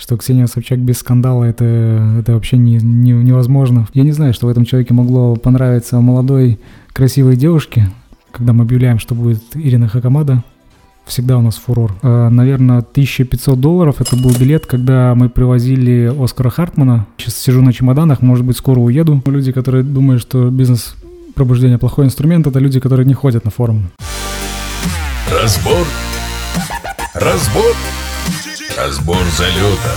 что Ксения Собчак без скандала, это вообще невозможно. Я не знаю, что в этом человеке могло понравиться молодой, красивой девушке. Когда мы объявляем, что будет Ирина Хакамада, всегда у нас фурор. Наверное, $1500 это был билет, когда мы привозили Оскара Хартмана. Сейчас сижу на чемоданах, может быть, скоро уеду. Люди, которые думают, что бизнес пробуждение плохой инструмент, это люди, которые не ходят на форумы. Разбор залета.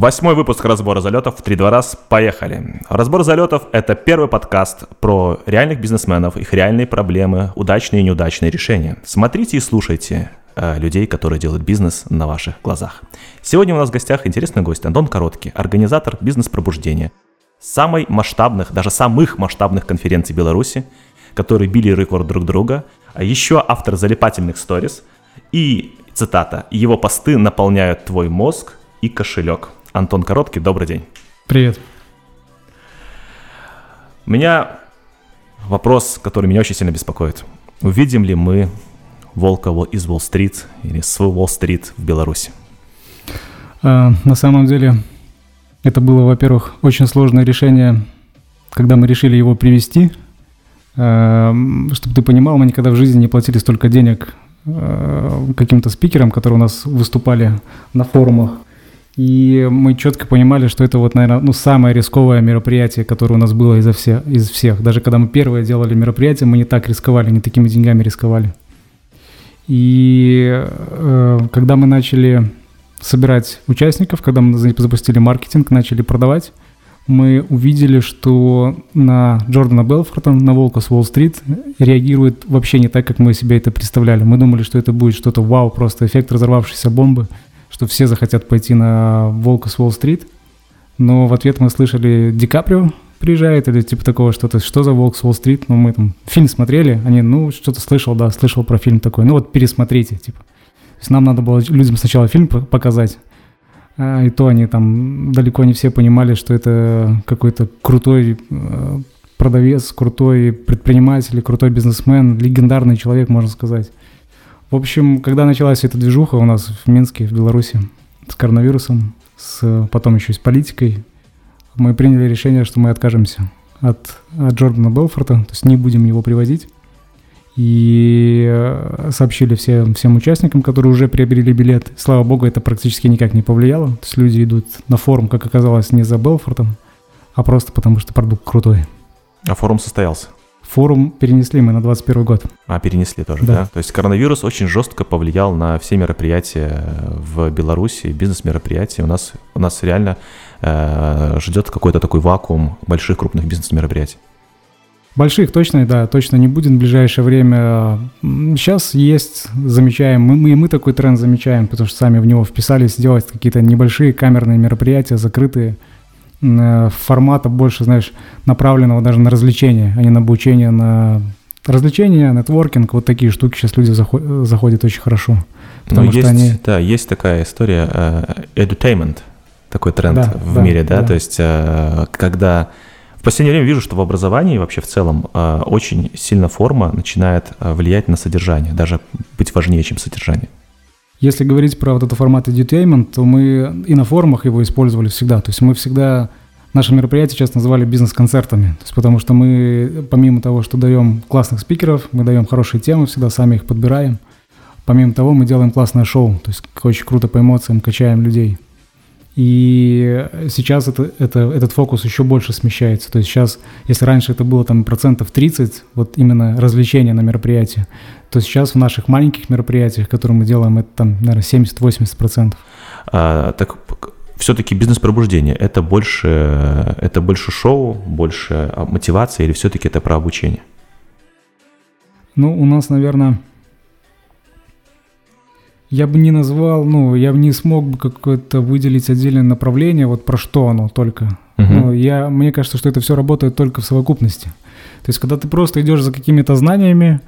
8-й выпуск разбора залетов в 3-2 раз. Поехали. Разбор залетов – это первый подкаст про реальных бизнесменов, их реальные проблемы, удачные и неудачные решения. Смотрите и слушайте людей, которые делают бизнес на ваших глазах. Сегодня у нас в гостях интересный гость Антон Короткий, организатор «Бизнес Пробуждение», самой масштабных, даже самых масштабных конференций Беларуси, которые били рекорд друг друга, а еще автор залипательных сториз. И, цитата, его посты наполняют твой мозг и кошелек. Антон Короткий, добрый день. Привет. У меня вопрос, который меня очень сильно беспокоит. Увидим ли мы Волкова из Уолл-стрит или с Уолл-стрит в Беларуси? На самом деле, это было, во-первых, очень сложное решение, когда мы решили его привести. Чтобы ты понимал, мы никогда в жизни не платили столько денег каким-то спикерам, которые у нас выступали на форумах. И мы четко понимали, что это, вот, наверное, самое рисковое мероприятие, которое у нас было из всех. Даже когда мы первое делали мероприятие, мы не так рисковали, не такими деньгами рисковали. И когда мы начали собирать участников, когда мы запустили маркетинг, начали продавать, мы увидели, что на Джордана Белфорта, на Волка с Уолл-стрит реагирует вообще не так, как мы себе это представляли. Мы думали, что это будет что-то вау, просто эффект разорвавшейся бомбы, что все захотят пойти на Волка с Уолл-стрит. Но в ответ мы слышали: Ди Каприо приезжает или типа такого что-то. Что за Волк с Уолл-стрит? Ну, мы там фильм смотрели, они, что-то слышал про фильм такой. Вот пересмотрите, типа. То есть нам надо было людям сначала фильм показать. И то они там далеко не все понимали, что это какой-то крутой продавец, крутой предприниматель, крутой бизнесмен, легендарный человек, можно сказать. В общем, когда началась эта движуха у нас в Минске, в Беларуси, с коронавирусом, потом еще и с политикой, мы приняли решение, что мы откажемся от Джордана Белфорта, то есть не будем его привозить. И сообщили всем участникам, которые уже приобрели билет. Слава богу, это практически никак не повлияло. То есть люди идут на форум, как оказалось, не за Белфортом, а просто потому, что продукт крутой. А форум состоялся? Форум перенесли мы на 2021 год. А, перенесли тоже, да? То есть коронавирус очень жестко повлиял на все мероприятия в Беларуси, бизнес-мероприятия. У нас реально ждет какой-то такой вакуум больших крупных бизнес-мероприятий. Больших точно не будет в ближайшее время. Сейчас есть, замечаем, мы такой тренд замечаем, потому что сами в него вписались, делать какие-то небольшие камерные мероприятия, закрытые, формата больше, направленного даже на развлечения, а не на обучение, на развлечения, нетворкинг, вот такие штуки сейчас люди заходят очень хорошо. Есть такая история, edutainment, такой тренд мире, то есть когда... В последнее время вижу, что в образовании вообще в целом очень сильно форма начинает влиять на содержание, даже быть важнее, чем содержание. Если говорить про вот этот формат edutainment, то мы и на форумах его использовали всегда. То есть мы всегда наши мероприятия сейчас называли бизнес-концертами, то есть потому что мы помимо того, что даем классных спикеров, мы даем хорошие темы, всегда сами их подбираем. Помимо того, мы делаем классное шоу, то есть очень круто по эмоциям качаем людей. И сейчас этот фокус еще больше смещается. То есть сейчас, если раньше это было там 30%, вот именно развлечения на мероприятии, то сейчас в наших маленьких мероприятиях, которые мы делаем, это там, наверное, 70-80%. Так все-таки бизнес-пробуждение – это больше шоу, больше мотивации или все-таки это про обучение? У нас, наверное… Я бы не назвал, я бы не смог бы какое-то выделить отдельное направление, вот про что оно только. Мне кажется, что это все работает только в совокупности. То есть, когда ты просто идешь за какими-то знаниями,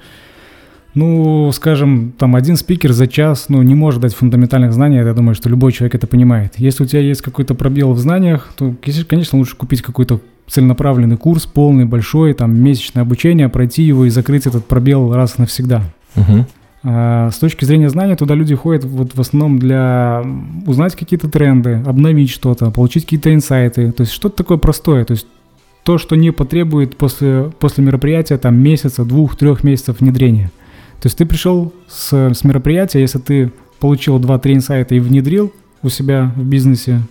один спикер за час, не может дать фундаментальных знаний, я думаю, что любой человек это понимает. Если у тебя есть какой-то пробел в знаниях, то, конечно, лучше купить какой-то целенаправленный курс, полный, большой, месячное обучение, пройти его и закрыть этот пробел раз навсегда. С точки зрения знания туда люди ходят вот в основном для узнать какие-то тренды, обновить что-то, получить какие-то инсайты, то есть что-то такое простое, то есть то, что не потребует после мероприятия там месяца, 2-3 месяцев внедрения. То есть ты пришел с мероприятия, если ты получил 2-3 инсайта и внедрил у себя в бизнесе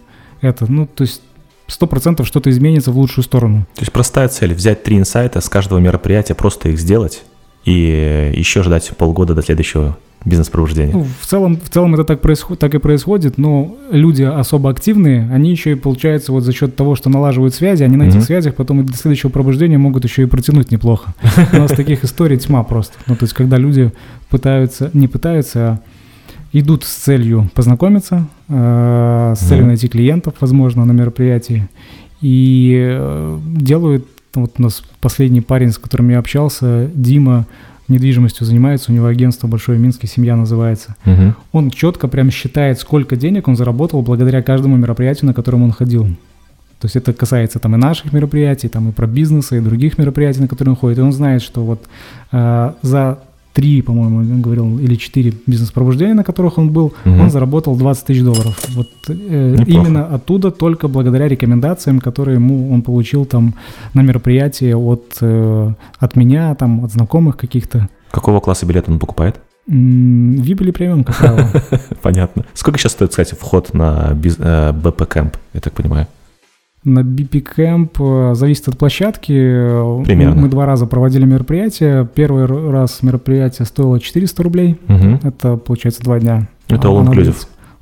это, ну то есть 100% что-то изменится в лучшую сторону. То есть простая цель – взять 3 инсайта с каждого мероприятия, просто их сделать и еще ждать полгода до следующего бизнес-пробуждения. Ну, в целом это так и происходит, но люди особо активные, они еще и, получается, вот за счет того, что налаживают связи, они на этих связях потом и до следующего пробуждения могут еще и протянуть неплохо. У нас таких историй тьма просто. Ну, то есть, когда люди не пытаются, а идут с целью познакомиться, с целью найти клиентов, возможно, на мероприятии, и делают. Вот у нас последний парень, с которым я общался, Дима, недвижимостью занимается, у него агентство большое в Минске, «Семья» называется. Угу. Он четко прям считает, сколько денег он заработал благодаря каждому мероприятию, на котором он ходил. То есть это касается там и наших мероприятий, там и про бизнеса, и других мероприятий, на которые он ходит. И он знает, что вот за 3, по-моему, он говорил, или 4 бизнес-пробуждения, на которых он был, он заработал $20,000. Вот именно оттуда, только благодаря рекомендациям, которые он получил там на мероприятии от меня, там, от знакомых каких-то. Какого класса билет он покупает? VIP или премиум, как правило. Понятно. Сколько сейчас стоит, кстати, вход на BP-кэмп, я так понимаю? На BP-кэмп зависит от площадки. Примерно. Мы 2 раза проводили мероприятие. Первый раз мероприятие стоило $400. Угу. Это, получается, 2 дня. Это all inclusive.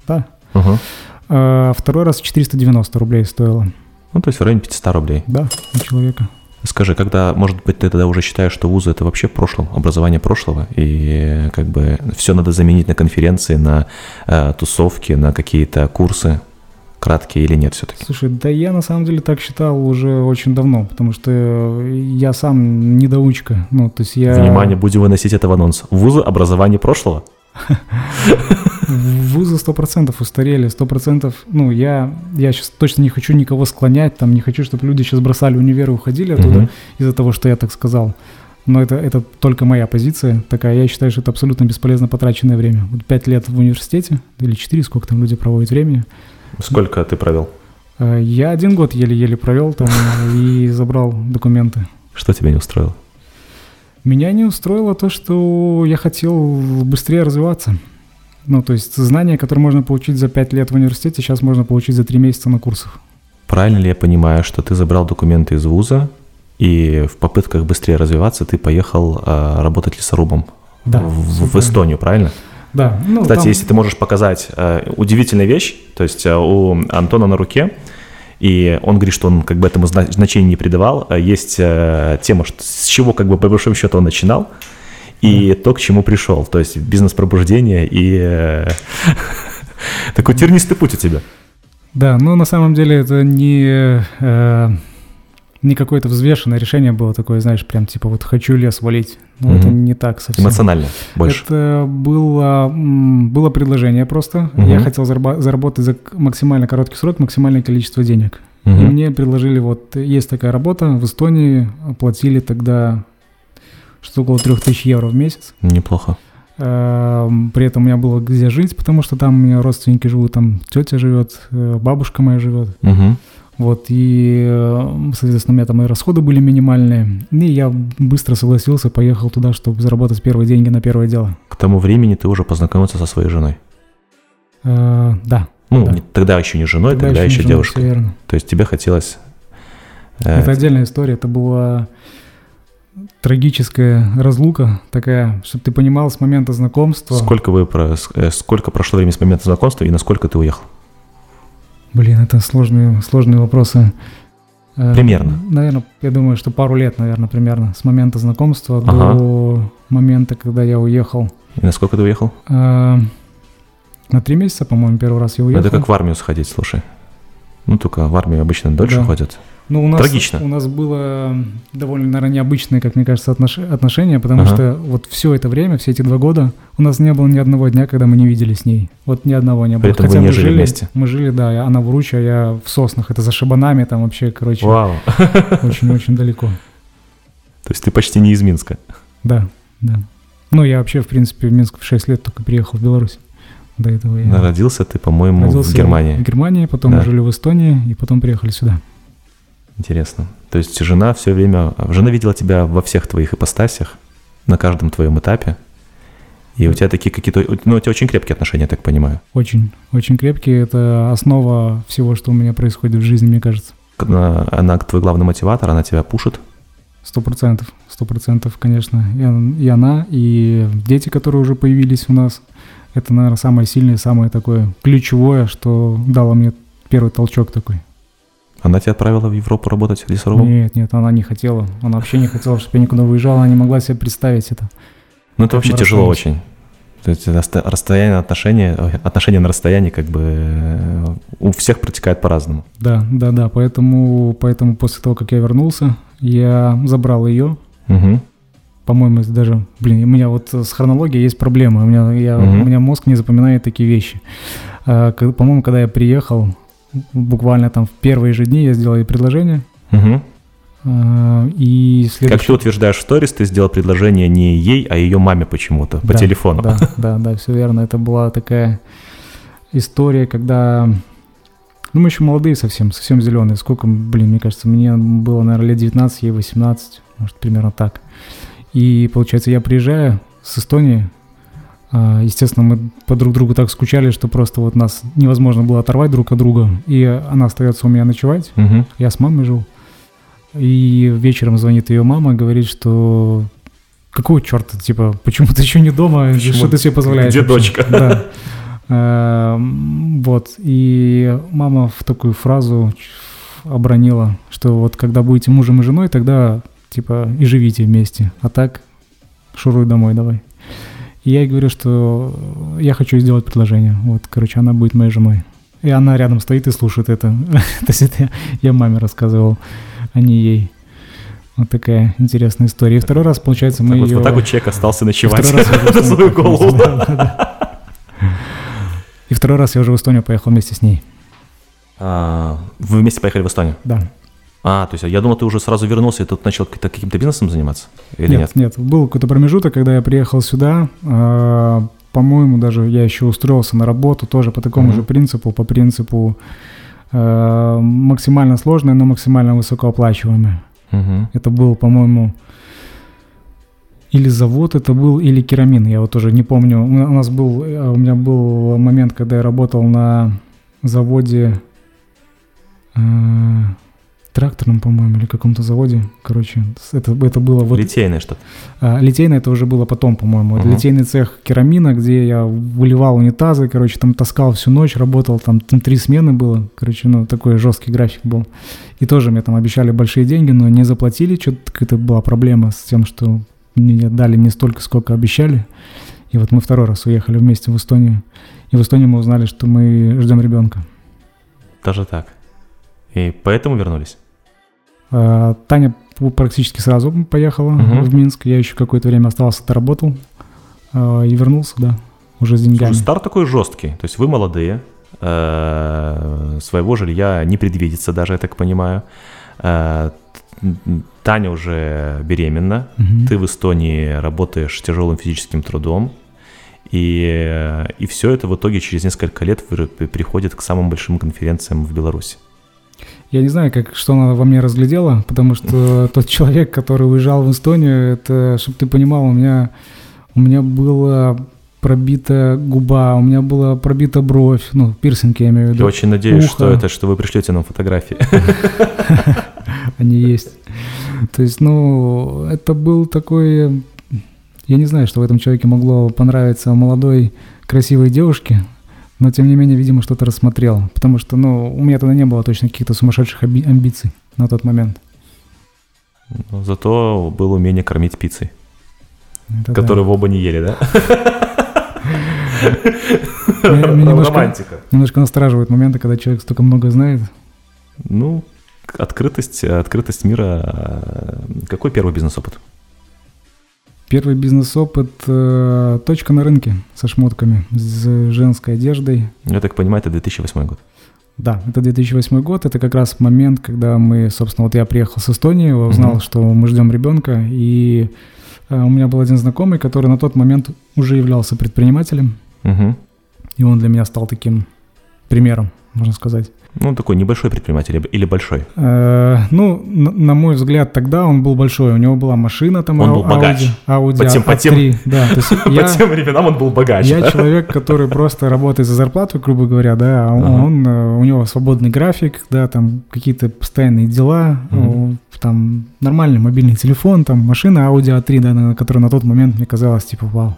Да. Угу. Второй раз $490 стоило. Ну, то есть в районе $500. Да, на человека. Скажи, когда, может быть, ты тогда уже считаешь, что вузы – это вообще прошлое, образование прошлого, и как бы все надо заменить на конференции, на тусовки, на какие-то курсы? Краткие или нет все-таки? Слушай, да я на самом деле так считал уже очень давно, потому что я сам недоучка. Ну, то есть я... Внимание, будем выносить это в анонс. Вузы – образование прошлого? Вузы 100% устарели, 100%. Ну, я сейчас точно не хочу никого склонять, там не хочу, чтобы люди сейчас бросали универ и уходили оттуда из-за того, что я так сказал. Но это только моя позиция такая. Я считаю, что это абсолютно бесполезно потраченное время. Вот 5 лет в университете, или 4, сколько там люди проводят времени. Сколько ты провел? Я 1 год еле-еле провел там и забрал документы. Что тебя не устроило? Меня не устроило то, что я хотел быстрее развиваться. Ну, то есть знания, которые можно получить за 5 лет в университете, сейчас можно получить за 3 месяца на курсах. Правильно ли я понимаю, что ты забрал документы из вуза, и в попытках быстрее развиваться ты поехал работать лесорубом в Эстонию, правильно? Да. Ну, кстати, там... если ты можешь показать удивительная вещь, то есть у Антона на руке, и он говорит, что он как бы этому значения не придавал, есть тема, с чего как бы по большому счету он начинал, и то, к чему пришел, то есть бизнес-пробуждение и такой тернистый путь у тебя. Да, но на самом деле это не какое-то взвешенное решение было такое, знаешь, прям типа вот хочу лес валить. Но это не так совсем. Эмоционально больше. Это было предложение просто. Я хотел заработать за максимально короткий срок максимальное количество денег. И мне предложили, вот есть такая работа в Эстонии, платили тогда что-то около 3000 евро в месяц. Неплохо. При этом у меня было где жить, потому что там у меня родственники живут, там тетя живет, бабушка моя живет. Вот, и, соответственно, у меня там и расходы были минимальные, и я быстро согласился, поехал туда, чтобы заработать первые деньги на первое дело. К тому времени ты уже познакомился со своей женой? Да. Ну, да. Тогда еще не женой, тогда еще не девушкой. Женой, верно. То есть тебе хотелось… Это отдельная история, это была трагическая разлука такая, чтобы ты понимал с момента знакомства… Сколько прошло времени с момента знакомства и насколько ты уехал? Блин, это сложные вопросы. Примерно. Наверное, я думаю, что пару лет, наверное, примерно. С момента знакомства до момента, когда я уехал. И на сколько ты уехал? На 3 месяца, по-моему, первый раз я уехал. Это как в армию сходить, слушай. Ну, только в армию обычно дольше ходят. Ну, трагично. У нас было довольно, наверное, необычное, как мне кажется, отношение, потому что вот все это время, все эти 2 года у нас не было ни одного дня, когда мы не видели с ней. Вот ни одного не было. Поэтому хотя вы не жили вместе? Мы жили, да, она в Уруче, а я в Соснах. Это за Шабанами там вообще, короче, очень-очень далеко. То есть ты почти не из Минска? Да, да. Ну, я вообще, в принципе, в Минск в 6 лет только приехал в Беларусь. До этого я... Родился ты, по-моему, в Германии. В Германии, потом мы жили в Эстонии, и потом приехали сюда. Интересно. То есть жена все время... Жена видела тебя во всех твоих ипостасях, на каждом твоем этапе. И у тебя такие какие-то... Ну, у тебя очень крепкие отношения, я так понимаю. Очень. Очень крепкие. Это основа всего, что у меня происходит в жизни, мне кажется. Она твой главный мотиватор, она тебя пушит? 100%. 100%, конечно. И она, и дети, которые уже появились у нас. Это, наверное, самое сильное, самое такое ключевое, что дало мне первый толчок такой. Она тебя отправила в Европу работать лесорубом? Нет, она не хотела. Она вообще не хотела, чтобы я никуда выезжал. Она не могла себе представить это. Ну, это вообще тяжело очень. То есть расстояние, отношения на расстоянии как бы у всех протекает по-разному. Да. Поэтому после того, как я вернулся, я забрал ее. Угу. По-моему, даже, у меня вот с хронологией есть проблемы. У меня мозг не запоминает такие вещи. По-моему, когда я приехал, буквально там в первые же дни я сделал ей предложение. Угу. И следующий... Как ты утверждаешь в сторис, ты сделал предложение не ей, а ее маме почему-то, по телефону. Да, все верно. Это была такая история, когда... Ну, мы еще молодые совсем зеленые. Сколько, мне кажется, мне было, наверное, лет 19, ей 18, может, примерно так. И, получается, я приезжаю с Эстонии. Естественно, мы по друг другу так скучали, что просто вот нас невозможно было оторвать друг от друга. И она остается у меня ночевать. Угу. Я с мамой жил. И вечером звонит ее мама, говорит, что какого черта, почему ты еще не дома, что ты себе позволяешь? Где дочка? Да. Вот, и мама в такую фразу обронила, что вот когда будете мужем и женой, тогда и живите вместе, а так шуруй домой давай. И я ей говорю, что я хочу сделать предложение, она будет моей женой. И она рядом стоит и слушает это, то есть это я маме рассказывал, а не ей. Вот такая интересная история. И второй раз, получается, мы ее... Вот так вот человек остался ночевать на свою голову. И второй раз я уже в Эстонию поехал вместе с ней. Вы вместе поехали в Эстонию? Да. То есть я думал, ты уже сразу вернулся и тут начал каким-то бизнесом заниматься? Или нет? Был какой-то промежуток, когда я приехал сюда. По-моему, даже я еще устроился на работу тоже по такому же принципу, максимально сложное, но максимально высокооплачиваемое. Это был, по-моему, или завод это был, или керамин, я вот тоже не помню. У меня был момент, когда я работал на заводе тракторном, по-моему, или каком-то заводе. Это было вот... Литейное что-то? Литейное это уже было потом, по-моему. Это литейный цех керамина, где я выливал унитазы, там таскал всю ночь, работал, там 3 смены было, такой жесткий график был. И тоже мне там обещали большие деньги, но не заплатили, какая-то была проблема с тем, что мне дали не столько, сколько обещали. И вот мы второй раз уехали вместе в Эстонию. И в Эстонии мы узнали, что мы ждем ребенка. Даже так? И поэтому вернулись? Таня практически сразу поехала в Минск. Я еще какое-то время остался, доработал и вернулся, уже с деньгами. Старт такой жесткий. То есть вы молодые, своего жилья не предвидится даже, я так понимаю. Таня уже беременна, ты в Эстонии работаешь тяжелым физическим трудом. И все это в итоге через несколько лет приходит к самым большим конференциям в Беларуси. Я не знаю, что она во мне разглядела, потому что тот человек, который уезжал в Эстонию, это, чтобы ты понимал, у меня была пробита губа, у меня была пробита бровь, пирсинг я имею в виду. Я очень надеюсь, что вы пришлете нам фотографии. Они есть. То есть, это был такой... Я не знаю, что в этом человеке могло понравиться молодой, красивой девушке. Но, тем не менее, видимо, что-то рассмотрел. Потому что, у меня тогда не было точно каких-то сумасшедших амбиций на тот момент. Но зато было умение кормить пиццей, которую вы оба не ели, да? Романтика. Немножко настораживают моменты, когда человек столько много знает. Открытость мира. Какой первый бизнес-опыт? Первый бизнес-опыт – точка на рынке со шмотками, с женской одеждой. Я так понимаю, это 2008 год. Да, это 2008 год. Это как раз момент, когда я приехал с Эстонии, узнал, что мы ждем ребенка, и У меня был один знакомый, который на тот момент уже являлся предпринимателем. Угу. И он для меня стал таким примером, можно сказать. Ну, такой небольшой предприниматель или большой? Ну, на мой взгляд, тогда он был большой. У него была машина там. Он был богач. Audi A3. Да, то есть по тем временам он был богач. Я человек, который просто работает за зарплату, грубо говоря, да. У него свободный график, да, там какие-то постоянные дела, там нормальный мобильный телефон, там машина Audi A3, да, которая на тот момент мне казалась типа вау.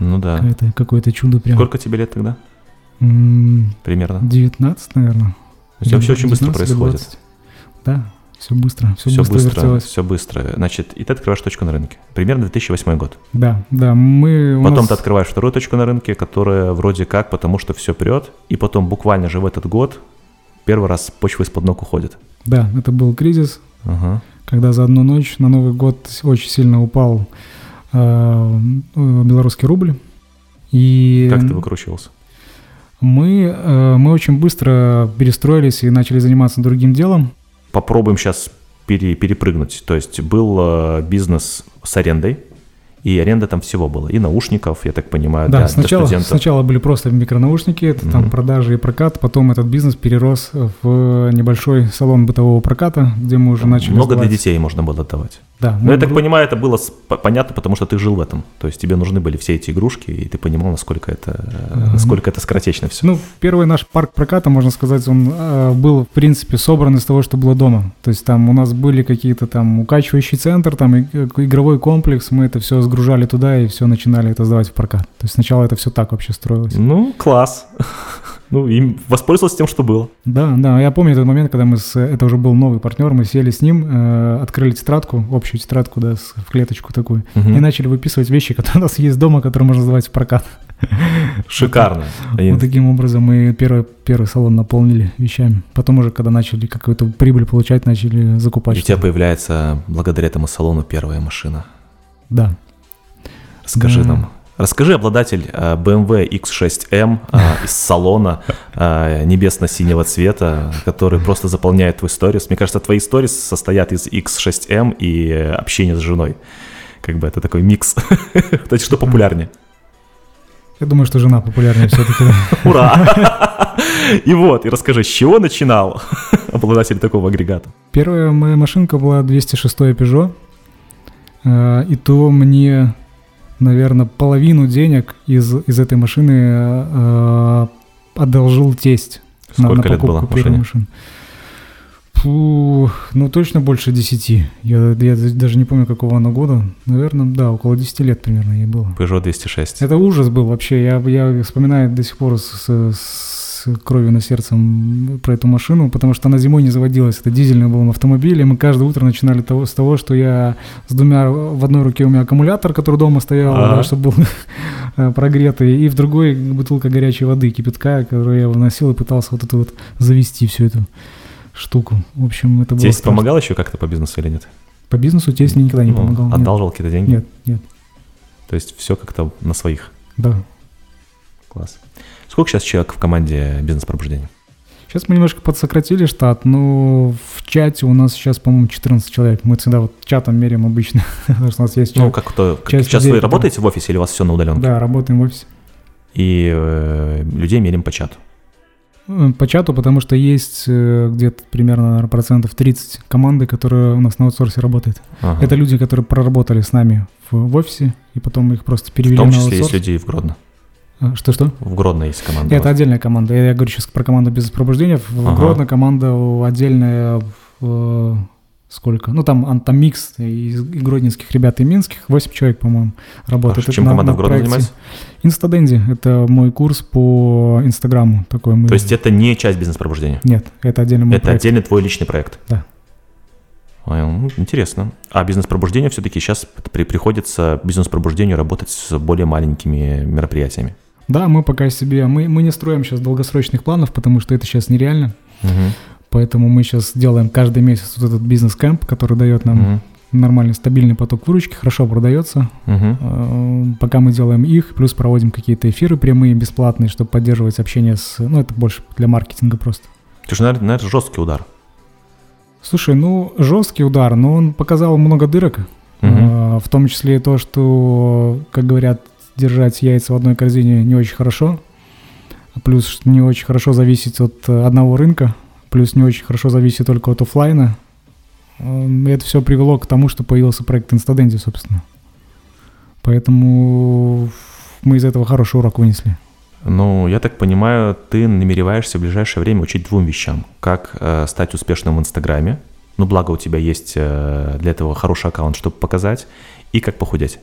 Ну да. Какое-то чудо прям. Сколько тебе лет тогда? Примерно? 19, наверное. У тебя все очень быстро происходит. Да, все быстро. Все быстро. Значит, и ты открываешь точку на рынке. Примерно 2008 год. Да. Потом ты открываешь вторую точку на рынке, которая вроде как, потому что все прет. И потом буквально же в этот год первый раз почва из-под ног уходит. Да, это был кризис, когда за одну ночь на Новый год очень сильно упал белорусский рубль. И... Как ты выкручивался? Мы очень быстро перестроились и начали заниматься другим делом. Попробуем сейчас перепрыгнуть. То есть был бизнес с арендой, и аренда там всего была. И наушников, я так понимаю, да, сначала были просто микронаушники, это там продажи и прокат. Потом этот бизнес перерос в небольшой салон бытового проката, где мы уже там начали много сдавать. Для детей можно было отдавать. Да, но я так понимаю, это было понятно, потому что ты жил в этом. То есть тебе нужны были все эти игрушки, и ты понимал, насколько это скоротечно все. Ну, первый наш парк проката, можно сказать, он был, в принципе, собран из того, что было дома. То есть там у нас были какие-то там укачивающий центр, там игровой комплекс, мы это все сгружали туда и все начинали это сдавать в прокат. То есть сначала это все так вообще строилось. Ну, класс. Ну, и воспользовался тем, что было. Да, я помню этот момент, когда это уже был новый партнер, мы сели с ним, открыли тетрадку, общую тетрадку, да, в клеточку такую, и начали выписывать вещи, которые у нас есть дома, которые можно сдавать в прокат. Шикарно. Вот таким образом мы первый салон наполнили вещами. Потом уже, когда начали какую-то прибыль получать, начали закупать. И у тебя появляется благодаря этому салону первая машина. Да. Расскажи нам. Расскажи, обладатель BMW X6M из салона небесно-синего цвета, который просто заполняет твой сторис. Мне кажется, твои сторис состоят из X6M и общения с женой. Как бы это такой микс. То есть что популярнее? Я думаю, что жена популярнее все-таки. Ура! И расскажи, с чего начинал обладатель такого агрегата? Первая моя машинка была 206-я Peugeot. И то мне... Наверное, половину денег из этой машины одолжил тесть. Сколько лет было машине? Точно больше 10. Я даже не помню, какого она года. Наверное, да, около 10 лет примерно ей было. Peugeot 206. Это ужас был вообще. Я вспоминаю до сих пор с кровью на сердце про эту машину, потому что она зимой не заводилась. Это дизельный был автомобиль, и мы каждое утро начинали с того, что я в одной руке у меня аккумулятор, который дома стоял, да, чтобы был прогретый, и в другой бутылка горячей воды, кипятка, которую я выносил и пытался вот это вот завести всю эту штуку. В общем, это было... Тесть помогал еще как-то по бизнесу или нет? По бизнесу тесть никогда не помогал. Одалживал какие-то деньги? Нет. То есть все как-то на своих? Да. Класс. Сколько сейчас человек в команде «Бизнес-пробуждение»? Сейчас мы немножко подсократили штат, но в чате у нас сейчас, по-моему, 14 человек. Мы всегда чатом меряем обычно, потому что у нас есть человек. Сейчас вы работаете в офисе или у вас все на удаленке? Да, работаем в офисе. И людей меряем по чату? По чату, потому что есть где-то примерно, наверное, 30% команды, которая у нас на аутсорсе работает. Ага. Это люди, которые проработали с нами в офисе, и потом мы их просто перевели на аутсорс. В том числе есть люди и в Гродно. Что-что? В Гродно есть команда. Это отдельная команда. Я говорю сейчас про команду «Бизнес Пробуждение». В Гродно команда отдельная. Сколько? Ну, там микс из гродненских ребят и минских. 8 человек, по-моему, работает. Чем команда в Гродно занимается? Инстаденди. Это мой курс по Инстаграму. То есть это не часть «Бизнес Пробуждения»? Нет, это отдельный мой проект. Это отдельный твой личный проект? Да. Интересно. А «Бизнес-пробуждение» все-таки сейчас приходится «Бизнес-пробуждению» работать с более маленькими мероприятиями? Да, мы пока себе... Мы не строим сейчас долгосрочных планов, потому что это сейчас нереально. Поэтому мы сейчас делаем каждый месяц вот этот бизнес-кэмп, который дает нам нормальный стабильный поток выручки, хорошо продается. Пока мы делаем их, плюс проводим какие-то эфиры прямые, бесплатные, чтобы поддерживать общение с... это больше для маркетинга просто. Это же, наверное, жесткий удар. Слушай, жесткий удар, но он показал много дырок. В том числе и то, что, как говорят, держать яйца в одной корзине не очень хорошо, плюс не очень хорошо зависеть от одного рынка, плюс не очень хорошо зависеть только от офлайна. Это все привело к тому, что появился проект Инстаденди, собственно. Поэтому мы из этого хороший урок вынесли. Ну, я так понимаю, ты намереваешься в ближайшее время учить двум вещам. Как стать успешным в Инстаграме, ну, благо у тебя есть для этого хороший аккаунт, чтобы показать, и как похудеть.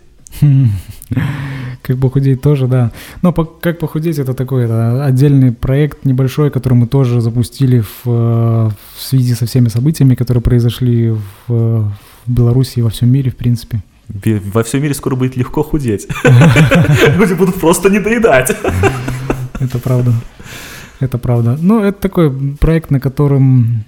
Как похудеть тоже, да. Но как похудеть — это такой отдельный проект небольшой, который мы тоже запустили в связи со всеми событиями, которые произошли в Беларуси и во всем мире, в принципе. Во всем мире скоро будет легко худеть. Люди будут просто недоедать. Это правда. Это правда. Ну, это такой проект, на котором...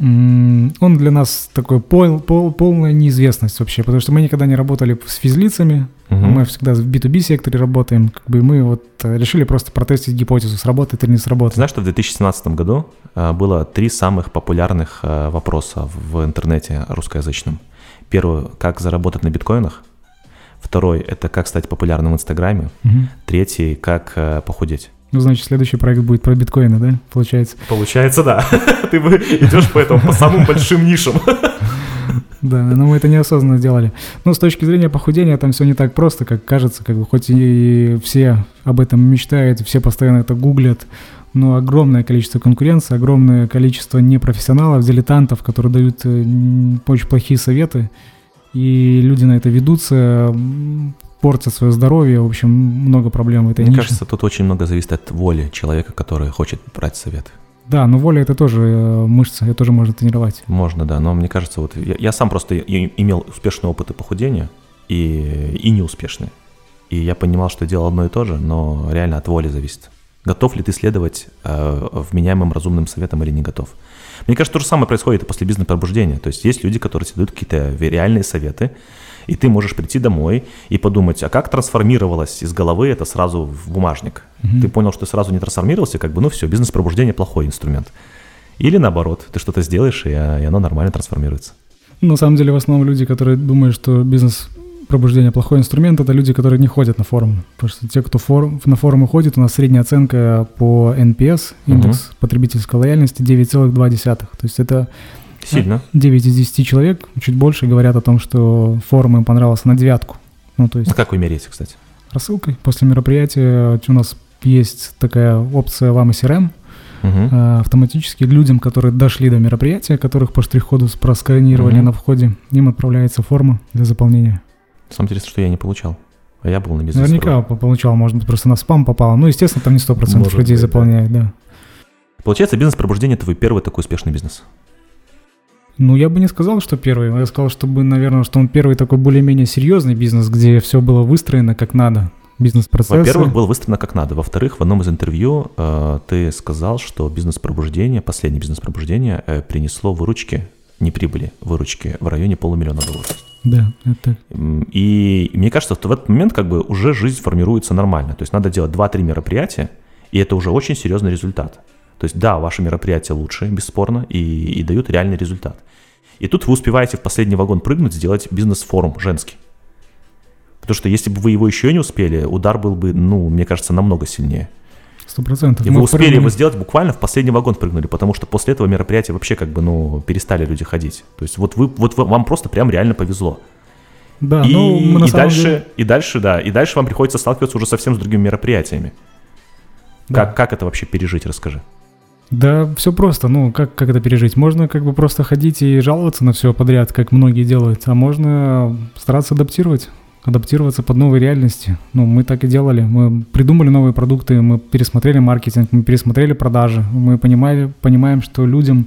Он для нас такой полная неизвестность вообще, потому что мы никогда не работали с физлицами, мы всегда в B2B-секторе работаем, как бы мы вот решили просто протестить гипотезу, сработает или не сработает. Знаешь, что в 2017 году было 3 самых популярных вопроса в интернете русскоязычном. Первый – как заработать на биткоинах, второй – это как стать популярным в Инстаграме, третий – как похудеть. Ну, значит, следующий проект будет про биткоины, да, получается? Получается, да. Ты идешь по самым большим нишам. Да, но мы это неосознанно сделали. Но с точки зрения похудения там все не так просто, как кажется. Как бы, хоть и все об этом мечтают, все постоянно это гуглят, но огромное количество конкуренции, огромное количество непрофессионалов, дилетантов, которые дают очень плохие советы, и люди на это ведутся, портят свое здоровье, в общем, много проблем в этой нише. Мне кажется, тут очень много зависит от воли человека, который хочет брать совет. Да, но воля — это тоже мышца, ее тоже можно тренировать. Можно, да, но мне кажется, вот я сам просто имел успешные опыты похудения и неуспешные. И я понимал, что делал одно и то же, но реально от воли зависит. Готов ли ты следовать вменяемым разумным советам или не готов? Мне кажется, то же самое происходит и после бизнес-пробуждения. То есть есть люди, которые тебе дают какие-то реальные советы, и ты можешь прийти домой и подумать, а как трансформировалось из головы это сразу в бумажник. Ты понял, что сразу не трансформировался, как бы, ну все, бизнес-пробуждение – плохой инструмент. Или наоборот, ты что-то сделаешь, и оно нормально трансформируется. На самом деле, в основном люди, которые думают, что бизнес-пробуждение – плохой инструмент, это люди, которые не ходят на форумы. Потому что те, кто на форумы ходит, у нас средняя оценка по NPS, индекс потребительской лояльности, 9,2. То есть это... Сильно. 9 из 10 человек, чуть больше, говорят о том, что форум им понравился на 9. Ну, то есть... А как вы меряете, кстати? Рассылкой. После мероприятия у нас есть такая опция «Вам и CRM». Автоматически людям, которые дошли до мероприятия, которых по штрих-коду просканировали на входе, им отправляется форма для заполнения. Самое интересное, что я не получал. А я был на бизнес. Наверняка получал, может быть, просто на спам попало. Ну, естественно, там не 100% людей заполняет, да. Получается, бизнес-пробуждение – это твой первый такой успешный бизнес? Ну, я бы не сказал, что первый. Я сказал, что он первый такой более-менее серьезный бизнес, где все было выстроено как надо. Бизнес-процессы. Во-первых, было выстроено как надо. Во-вторых, в одном из интервью ты сказал, что бизнес-пробуждение, последнее бизнес-пробуждение принесло выручки, не прибыли, выручки в районе $500,000. Да, это... И мне кажется, что в этот момент как бы уже жизнь формируется нормально. То есть надо делать 2-3 мероприятия, и это уже очень серьезный результат. То есть да, ваши мероприятия лучше, бесспорно, и дают реальный результат. И тут вы успеваете в последний вагон прыгнуть, сделать бизнес-форум женский. Потому что если бы вы его еще не успели, удар был бы, ну, мне кажется, намного сильнее. 100%. И вы успели его сделать буквально в последний вагон прыгнули, потому что после этого мероприятия вообще как бы, ну, перестали люди ходить. То есть вот вам просто прям реально повезло. Да, и дальше вам приходится сталкиваться уже совсем с другими мероприятиями. Да. Как это вообще пережить, расскажи. Да, все просто. Ну, как это пережить? Можно как бы просто ходить и жаловаться на все подряд, как многие делают, а можно стараться адаптироваться под новые реальности. Ну, мы так и делали. Мы придумали новые продукты, мы пересмотрели маркетинг, мы пересмотрели продажи, мы понимаем, что людям...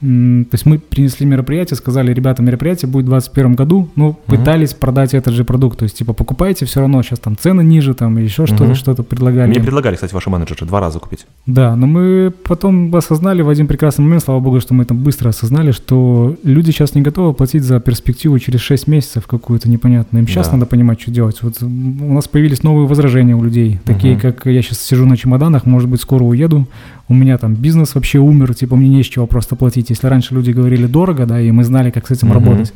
То есть мы принесли мероприятие, сказали, ребята, мероприятие будет в 2021 году, но пытались продать этот же продукт. То есть, типа, покупайте все равно, сейчас там цены ниже, там еще что-то предлагали. Мне предлагали, кстати, ваши менеджеры 2 раза купить. Да, но мы потом осознали в один прекрасный момент, слава богу, что мы там быстро осознали, что люди сейчас не готовы платить за перспективу через 6 месяцев какую-то непонятную. Им сейчас надо понимать, что делать. Вот у нас появились новые возражения у людей, такие, как я сейчас сижу на чемоданах, может быть, скоро уеду, у меня там бизнес вообще умер, типа, мне не с чего просто платить. Если раньше люди говорили дорого, да, и мы знали, как с этим работать,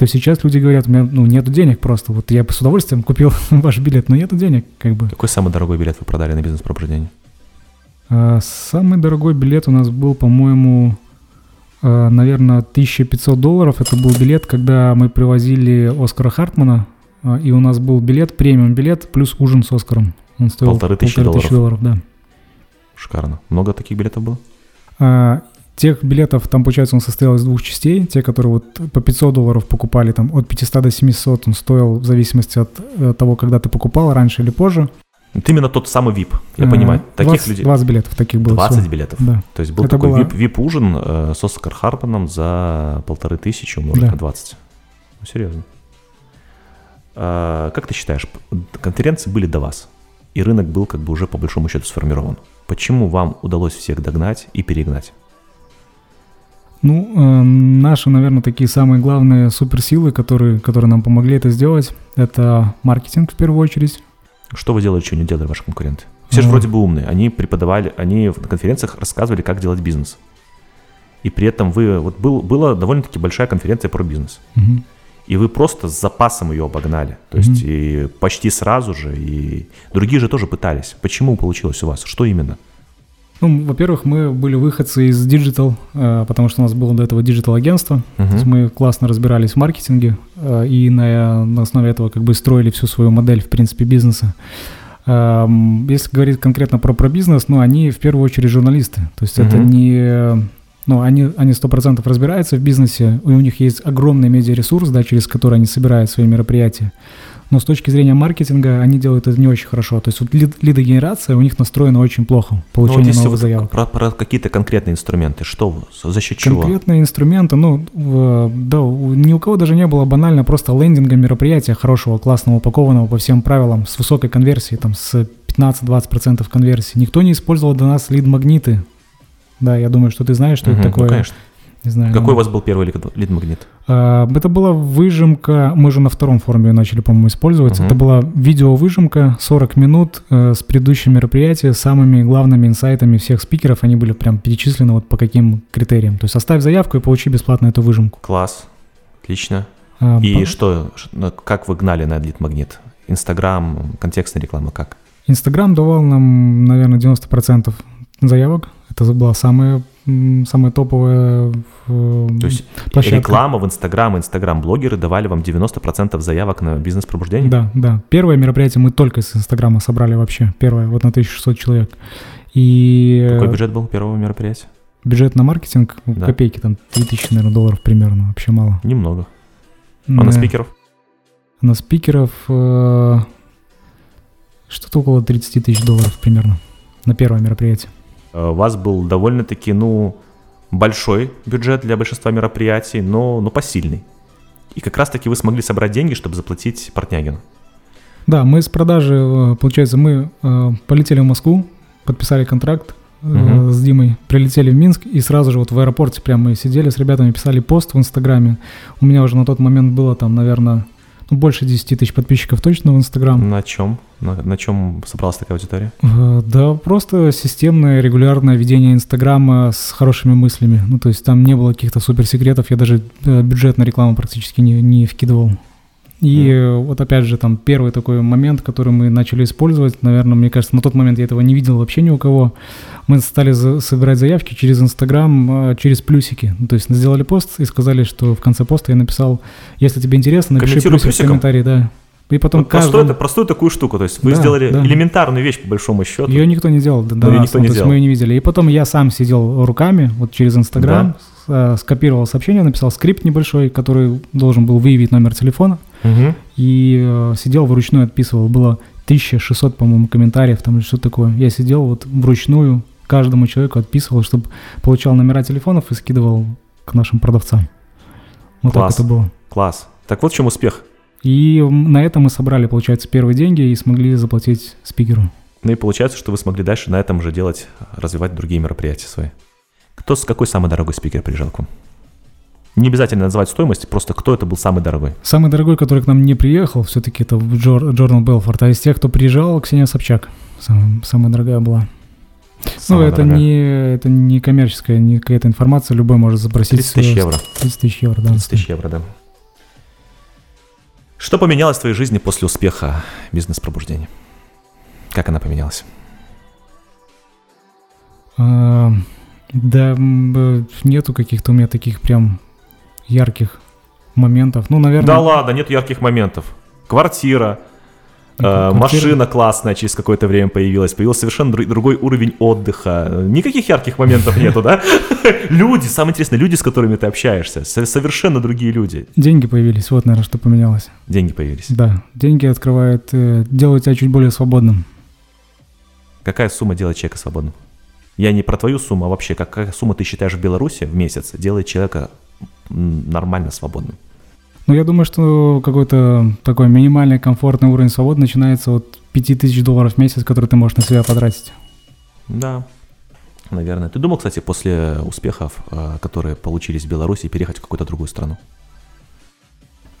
то сейчас люди говорят, у меня нету денег просто. Вот я бы с удовольствием купил ваш билет, но нету денег как бы. Какой самый дорогой билет вы продали на бизнес-пробуждение? Самый дорогой билет у нас был, по-моему, наверное, $1500. Это был билет, когда мы привозили Оскара Хартмана, и у нас был билет, премиум-билет, плюс ужин с Оскаром. Он стоил $1500, да. Шикарно. Много таких билетов было? Тех билетов, там, получается, он состоял из двух частей. Те, которые вот по $500 покупали, там, от 500 до 700 он стоил, в зависимости от того, когда ты покупал, раньше или позже. Это именно тот самый VIP, я понимаю. Таких 20 билетов таких было. 20 всего. Билетов. Да. То есть был это такой VIP-ужин с Оскар Хартманом за $1500 умножить на 20. Ну, серьезно. Как ты считаешь, конференции были до вас, и рынок был как бы уже по большому счету сформирован. Почему вам удалось всех догнать и перегнать? Ну, наши, наверное, такие самые главные суперсилы, которые нам помогли это сделать, это маркетинг в первую очередь. Что вы делали, что не делали ваши конкуренты? Все же вроде бы умные. Они преподавали, они на конференциях рассказывали, как делать бизнес. И при этом была довольно-таки большая конференция про бизнес. Uh-huh. И вы просто с запасом ее обогнали. То есть и почти сразу же, и другие же тоже пытались. Почему получилось у вас? Что именно? Ну, во-первых, мы были выходцы из диджитал, потому что у нас было до этого диджитал-агентство. Uh-huh. То есть мы классно разбирались в маркетинге и на основе этого как бы строили всю свою модель, в принципе, бизнеса. Если говорить конкретно про бизнес, они в первую очередь журналисты. То есть это не... Они 100% разбираются в бизнесе, и у них есть огромный медиаресурс, через который они собирают свои мероприятия. Но с точки зрения маркетинга они делают это не очень хорошо. То есть лидогенерация у них настроена очень плохо, получение новых заявок. Про какие-то конкретные инструменты, что, за счет чего? Конкретные инструменты, ни у кого даже не было банально просто лендинга мероприятия хорошего, классного, упакованного по всем правилам, с высокой конверсией, с 15-20% конверсии. Никто не использовал для нас лид-магниты. Да, я думаю, что ты знаешь, что это такое. Ну, конечно. Не знаю, какой у вас был первый лид-магнит? Это была выжимка, мы же на втором форуме ее начали, по-моему, использовать. Это была видеовыжимка, 40 минут с предыдущего мероприятия, с самыми главными инсайтами всех спикеров. Они были прям перечислены по каким критериям. То есть оставь заявку и получи бесплатно эту выжимку. Класс, отлично. Как вы гнали на лид-магнит? Инстаграм, контекстная реклама, как? Инстаграм давал нам, наверное, 90% заявок. Это была самая топовая площадка. То есть реклама в Инстаграм, инстаграм-блогеры давали вам 90% заявок на бизнес-пробуждение? Да. Первое мероприятие мы только с Инстаграма собрали вообще. Первое, на 1600 человек. Какой бюджет был первого мероприятия? Бюджет на маркетинг? Да. Копейки, $3000, наверное, долларов примерно. Вообще мало. Немного. А на спикеров? На спикеров что-то около $30,000 примерно на первое мероприятие. У вас был довольно-таки, большой бюджет для большинства мероприятий, но посильный. И как раз-таки вы смогли собрать деньги, чтобы заплатить Портнягину. Да, мы с продажи, получается, мы полетели в Москву, подписали контракт с Димой, прилетели в Минск, и сразу же в аэропорте прямо мы сидели с ребятами, писали пост в Инстаграме. У меня уже на тот момент было наверное, больше 10 тысяч подписчиков точно в Инстаграм. На чем? На чем собралась такая аудитория? Да, просто системное, регулярное ведение Инстаграма с хорошими мыслями. То есть там не было каких-то суперсекретов, я даже бюджет на рекламу практически не вкидывал. И опять же, первый такой момент, который мы начали использовать, наверное, мне кажется, на тот момент я этого не видел вообще ни у кого. Мы стали собирать заявки через Инстаграм, через плюсики. То есть сделали пост и сказали, что в конце поста я написал, если тебе интересно, напиши плюсик в комментарии. Да. И потом простую такую штуку, то есть вы сделали элементарную вещь по большому счету. Ее никто не делал, мы ее не видели. И потом я сам сидел руками через Инстаграм, скопировал сообщение, написал скрипт небольшой, который должен был выявить номер телефона. И сидел вручную, отписывал. Было 1600, по-моему, комментариев, или что такое. Я сидел вручную, каждому человеку отписывал, чтобы получал номера телефонов и скидывал к нашим продавцам. Класс. Так это было. Класс. Так вот в чем успех. И на этом мы собрали, получается, первые деньги и смогли заплатить спикеру. И получается, что вы смогли дальше на этом же развивать другие мероприятия свои. Какой самый дорогой спикер приезжал к вам? Не обязательно называть стоимость, просто кто это был самый дорогой? Самый дорогой, который к нам не приехал, все-таки это Джордан Белфорт, а из тех, кто приезжал, Ксения Собчак самая дорогая была. Дорогая. Это не коммерческая, не какая-то информация, любой может запросить. 30 тысяч евро. 30 тысяч евро, да. Что поменялось в твоей жизни после успеха «Бизнес-пробуждения»? Как она поменялась? Да, нету каких-то у меня таких прям ярких моментов. Ну, наверное... Да ладно, нету ярких моментов. Квартира. Машина классная через какое-то время появилась. Появился совершенно другой уровень отдыха. Никаких ярких моментов нету, да? Люди, самое интересное, люди, с которыми ты общаешься. Совершенно другие люди. Деньги появились, вот, наверное, что поменялось. Деньги появились? Да, деньги открывают, делают тебя чуть более свободным. Какая сумма делает человека свободным? Я не про твою сумму, а вообще, какая сумма ты считаешь в Беларуси в месяц делает человека нормально свободным? Ну, я думаю, что какой-то такой минимальный комфортный уровень свободы начинается от $5000 в месяц, который ты можешь на себя потратить. Да, наверное. Ты думал, кстати, после успехов, которые получились в Беларуси, переехать в какую-то другую страну?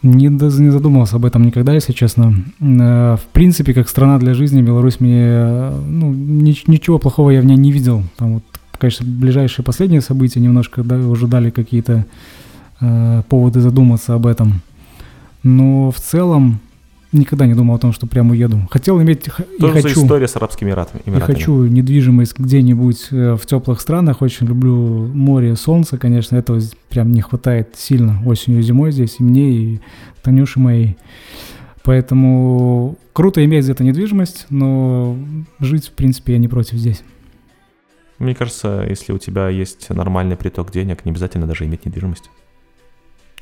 Не задумывался об этом никогда, если честно. В принципе, как страна для жизни, Беларусь мне... Ну, ничего плохого я в ней не видел. Там вот, конечно, ближайшие последние события немножко уже дали какие-то поводы задуматься об этом. Но в целом никогда не думал о том, что прям уеду. Хотел иметь... Тоже история с Арабскими Эмиратами. Я хочу недвижимость где-нибудь в теплых странах. Очень люблю море, солнце, конечно. Этого прям не хватает сильно осенью и зимой здесь. И мне, и Танюше моей. Поэтому круто иметь где-то недвижимость, но жить, в принципе, я не против здесь. Мне кажется, если у тебя есть нормальный приток денег, не обязательно даже иметь недвижимость.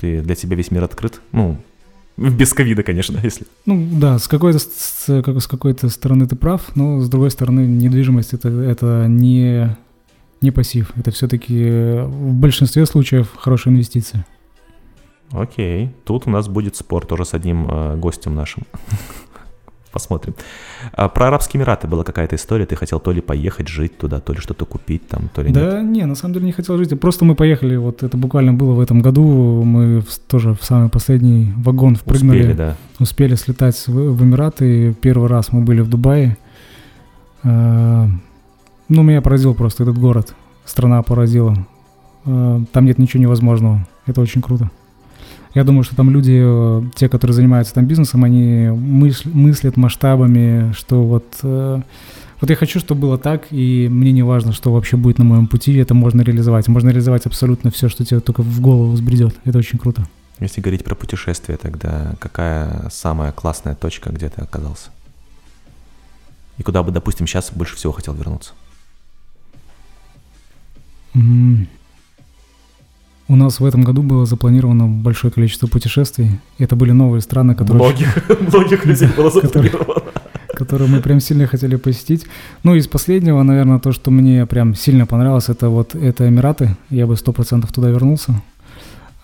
Для тебя весь мир открыт. Ну, без ковида, конечно, если. Ну да, с какой-то стороны ты прав, но с другой стороны недвижимость это не пассив. Это все-таки в большинстве случаев хорошая инвестиция. Окей. Тут у нас будет спор тоже с одним гостем нашим. Посмотрим. Про Арабские Эмираты была какая-то история. Ты хотел то ли поехать жить туда, то ли что-то купить там, то ли да нет. Да не, на самом деле не хотел жить. Просто мы поехали, вот это буквально было в этом году. Мы тоже в самый последний вагон впрыгнули. Успели, да. Успели слетать в Эмираты. Первый раз мы были в Дубае. Ну, меня поразил просто этот город. Страна поразила. Там нет ничего невозможного. Это очень круто. Я думаю, что там люди, те, которые занимаются там бизнесом, они мыслят масштабами, что вот я хочу, чтобы было так, и мне не важно, что вообще будет на моем пути, это можно реализовать. Можно реализовать абсолютно все, что тебе только в голову взбредет. Это очень круто. Если говорить про путешествия, тогда какая самая классная точка, где ты оказался? И куда бы, допустим, сейчас больше всего хотел вернуться? У нас в этом году было запланировано большое количество путешествий. Это были новые страны, которые... Многих людей было запланировано. Которые мы прям сильно хотели посетить. Ну, из последнего, наверное, то, что мне прям сильно понравилось, это Эмираты. Я бы 100% туда вернулся.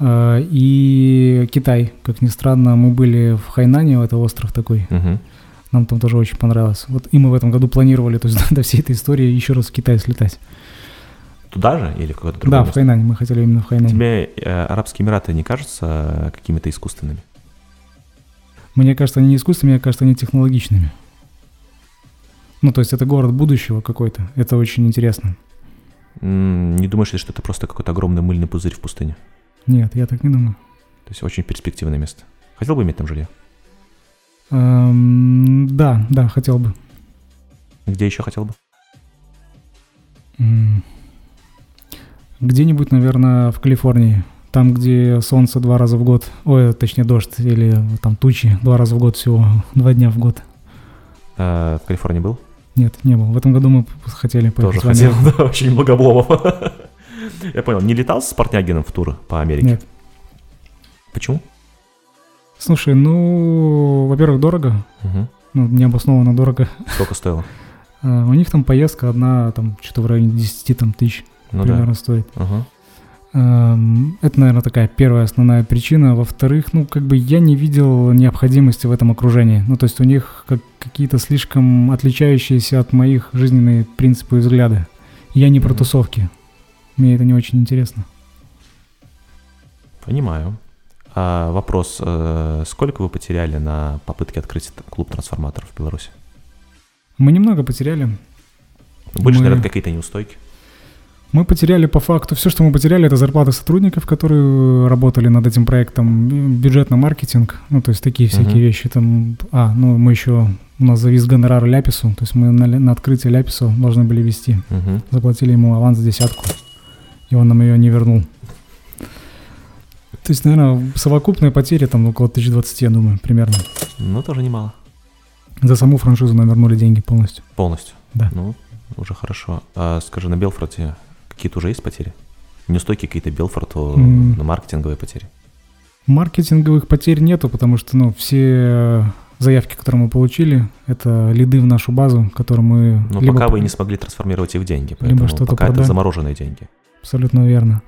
И Китай. Как ни странно, мы были в Хайнане, это остров такой. Нам там тоже очень понравилось. Вот и мы в этом году планировали, то есть до всей этой истории еще раз в Китай слетать. Туда же или в какое-то другое место? Да, в Хайнане. Мы хотели именно в Хайнане. Тебе Арабские Эмираты не кажутся какими-то искусственными? Мне кажется, они не искусственными, мне кажется, они технологичными. Ну, то есть это город будущего какой-то. Это очень интересно. Не думаешь ли, что это просто какой-то огромный мыльный пузырь в пустыне? Нет, я так не думаю. То есть очень перспективное место. Хотел бы иметь там жилье? Да, хотел бы. Где еще хотел бы? Где-нибудь, наверное, в Калифорнии, там, где солнце 2 раза в год, дождь, или там тучи 2 раза в год всего, 2 дня в год. А в Калифорнии был? Нет, не был. В этом году мы хотели поехать. Тоже хотел, да, очень много обломов. Я понял, не летал с Портнягиным в тур по Америке? Нет. Почему? Слушай, во-первых, дорого. Угу. Необоснованно дорого. Сколько стоило? У них там поездка одна, там, что-то в районе 10 тысяч. Примерно стоит. Ага. Это, наверное, такая первая основная причина. Во-вторых, я не видел необходимости в этом окружении. Ну, то есть у них какие-то слишком отличающиеся от моих жизненные принципы и взгляды. Я не про тусовки. Мне это не очень интересно. Понимаю. А вопрос, сколько вы потеряли на попытке открыть клуб трансформаторов в Беларуси? Мы немного потеряли. Больше, наверное, какие-то неустойки. Мы потеряли по факту, все, что мы потеряли, это зарплаты сотрудников, которые работали над этим проектом, бюджет на маркетинг, ну, то есть такие всякие вещи. Там, мы еще, у нас завис гонорар Ляпису, то есть мы на открытие Ляпису должны были вести. Заплатили ему аванс за 10, и он нам ее не вернул. То есть, наверное, совокупные потери там около 1020, я думаю, примерно. Ну, тоже немало. За саму франшизу нам вернули деньги полностью. Полностью? Да. Ну, уже хорошо. А скажи, на Белфорте какие-то уже есть потери? Неустойки какие-то Белфорту на маркетинговые потери? Маркетинговых потерь нету, потому что, все заявки, которые мы получили, это лиды в нашу базу, которые мы... Ну, пока вы не смогли трансформировать их в деньги, поэтому пока это замороженные деньги. Абсолютно верно.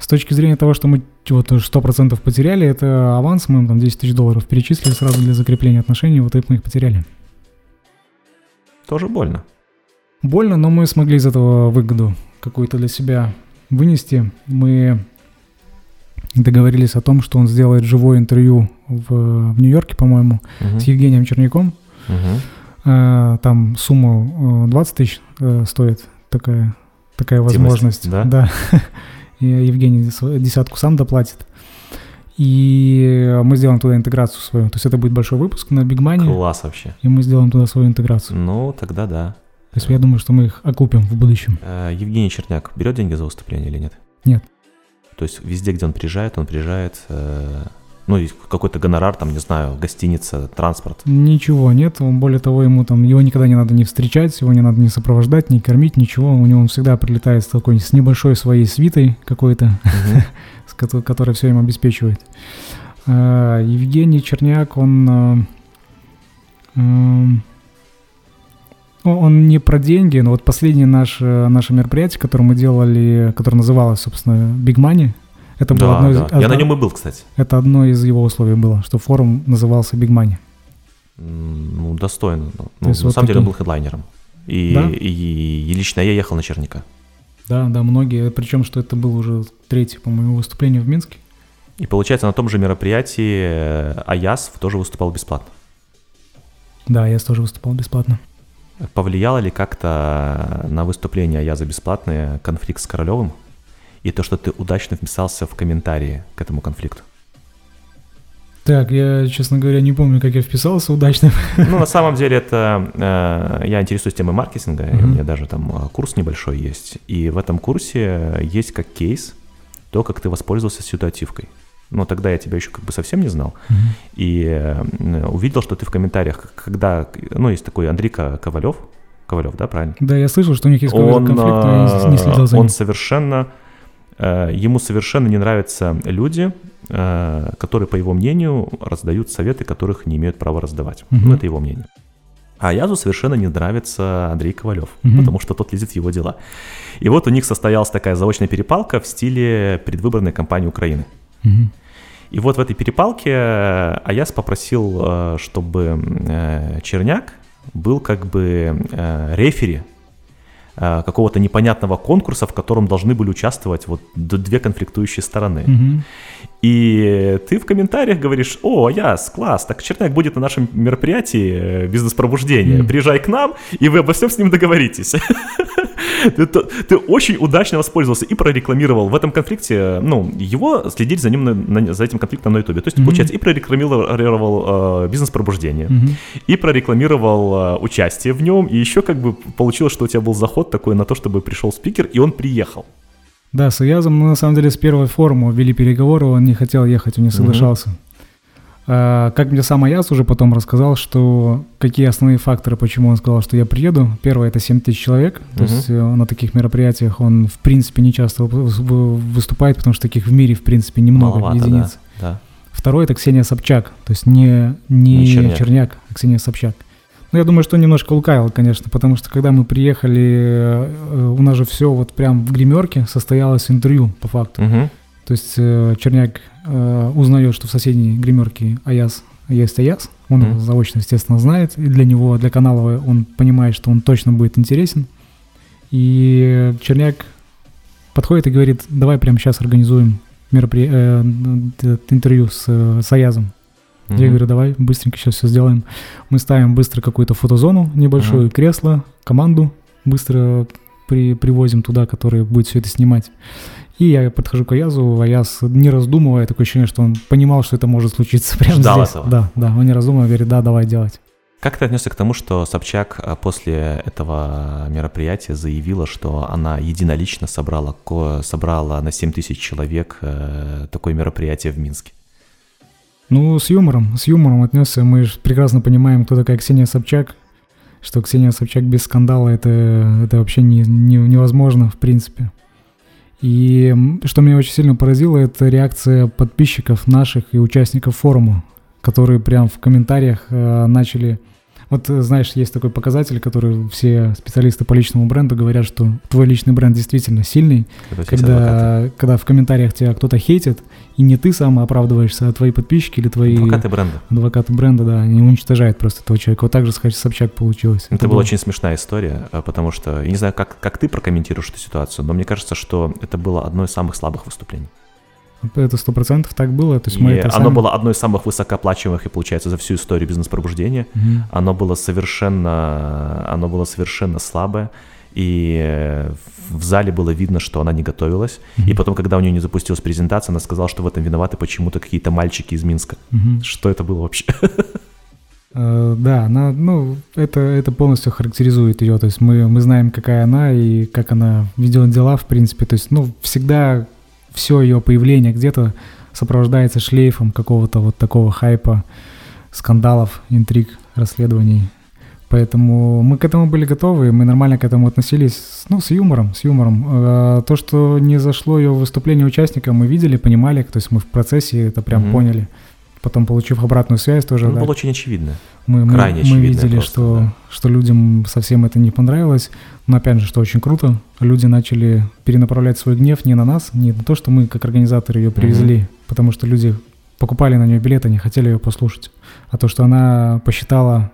С точки зрения того, что мы 100% потеряли, это аванс, мы им там $10 000 перечислили сразу для закрепления отношений, вот и мы их потеряли. Тоже больно. Больно, но мы смогли из этого выгоду какую-то для себя вынести. Мы договорились о том, что он сделает живое интервью в Нью-Йорке, по-моему, с Евгением Черняком. Там сумма 20 000 стоит такая возможность, да. Евгений 10 сам доплатит. И мы сделаем туда интеграцию свою. То есть это будет большой выпуск на Big Money. Класс вообще. И мы сделаем туда свою интеграцию. Ну, тогда да. То есть я думаю, что мы их окупим в будущем. Евгений Черняк берет деньги за выступление или нет? Нет. То есть везде, где он приезжает, какой-то гонорар, там, не знаю, гостиница, транспорт. Ничего нет. Более того, ему там его никогда не надо не встречать, его не надо не сопровождать, не кормить, ничего. У него он всегда прилетает с небольшой своей свитой какой-то, которая все им обеспечивает. Евгений Черняк, он не про деньги, но вот последнее наше мероприятие, которое мы делали, которое называлось, собственно, Big Money. Это было Я на нем и был, кстати. Это одно из его условий было, что форум назывался Big Money. Ну, достойно. На самом деле он был хедлайнером. И лично я ехал на Черняка. Да, многие. Причем, что это было уже третье, по-моему, выступление в Минске. И получается, на том же мероприятии Аяс тоже выступал бесплатно. Да, Аяс тоже выступал бесплатно. Повлияло ли как-то на выступление Аяза бесплатное конфликт с Королевым? И то, что ты удачно вписался в комментарии к этому конфликту. Так, я, честно говоря, не помню, как я вписался удачно. На самом деле, это я интересуюсь темой маркетинга, и у меня даже там курс небольшой есть. И в этом курсе есть как кейс то, как ты воспользовался ситуативкой. Но тогда я тебя еще совсем не знал. И увидел, что ты в комментариях, когда, есть такой Андрей Ковалев, да, правильно? Да, я слышал, что у них есть какой-то конфликт, но я не следил за ним. Ему совершенно не нравятся люди, которые, по его мнению, раздают советы, которых не имеют права раздавать. Это его мнение. А Аязу совершенно не нравится Андрей Ковалев, потому что тот лезет в его дела. И вот у них состоялась такая заочная перепалка в стиле предвыборной кампании Украины. И вот в этой перепалке Аяс попросил, чтобы Черняк был как бы рефери какого-то непонятного конкурса, в котором должны были участвовать две конфликтующие стороны. И ты в комментариях говоришь: «О, Аяс, класс, так Черняк будет на нашем мероприятии «Бизнес Пробуждение», приезжай к нам, и вы обо всем с ним договоритесь». Ты очень удачно воспользовался и прорекламировал в этом конфликте, его следить за ним, за этим конфликтом на Ютубе. То есть, получается, и прорекламировал «Бизнес Пробуждение», и прорекламировал участие в нем, и еще как бы получилось, что у тебя был заход такой на то, чтобы пришел спикер, и он приехал. Да, с Аязом мы на самом деле с первого форума вели переговоры, он не хотел ехать, он не соглашался. Как мне сам Аяс уже потом рассказал, что какие основные факторы, почему он сказал, что я приеду. Первое — это 7000 человек, то есть на таких мероприятиях он в принципе не часто выступает, потому что таких в мире в принципе немного, единиц. Да. Второе — это Ксения Собчак, то есть не Черняк, а Ксения Собчак. Ну, я думаю, что немножко лукавил, конечно, потому что когда мы приехали, у нас же все вот прям в гримерке состоялось интервью по факту. То есть Черняк узнает, что в соседней гримерке Аяс есть Аяс, он его заочно, естественно, знает, и для канала он понимает, что он точно будет интересен. И Черняк подходит и говорит: давай прямо сейчас организуем интервью с Аязом. Я говорю: давай, быстренько сейчас все сделаем. Мы ставим быстро какую-то фотозону небольшую, кресло, команду, быстро привозим туда, который будет все это снимать. И я подхожу к Аязу, Аяс, не раздумывая, такое ощущение, что он понимал, что это может случиться прямо ждал здесь. Этого. Да, он не раздумывая, говорит, да, давай делать. Как ты отнесся к тому, что Собчак после этого мероприятия заявила, что она единолично собрала на 7 тысяч человек такое мероприятие в Минске? Ну, с юмором отнесся. Мы же прекрасно понимаем, кто такая Ксения Собчак, что Ксения Собчак без скандала это вообще невозможно, в принципе. И что меня очень сильно поразило, это реакция подписчиков наших и участников форума, которые прям в комментариях начали... Вот, знаешь, есть такой показатель, который все специалисты по личному бренду говорят, что твой личный бренд действительно сильный, когда в комментариях тебя кто-то хейтит, и не ты сам оправдываешься, а твои подписчики или твои... Адвокаты бренда, да, они уничтожают просто этого человека. Вот так же, кстати, Собчак получилось. Это была очень смешная история, потому что, я не знаю, как ты прокомментируешь эту ситуацию, но мне кажется, что это было одно из самых слабых выступлений. Это 100% так было. То есть оно было одно из самых высокооплачиваемых, и получается, за всю историю бизнес-пробуждения. Угу. Оно было совершенно слабое, и в зале было видно, что она не готовилась. Угу. И потом, когда у нее не запустилась презентация, она сказала, что в этом виноваты почему-то какие-то мальчики из Минска. Угу. Что это было вообще? Да, она, это полностью характеризует ее. То есть мы знаем, какая она и как она ведет дела, в принципе. То есть, всегда... Все ее появление где-то сопровождается шлейфом какого-то вот такого хайпа, скандалов, интриг, расследований. Поэтому мы к этому были готовы, мы нормально к этому относились, с юмором. То, что не зашло ее выступление участника, мы видели, понимали, то есть мы в процессе это прям поняли. Потом, получив обратную связь, тоже... было очень очевидно. Мы видели, просто, что людям совсем это не понравилось. Но, опять же, что очень круто, люди начали перенаправлять свой гнев не на нас, не на то, что мы, как организаторы, ее привезли, потому что люди покупали на нее билет, они хотели ее послушать. А то, что она посчитала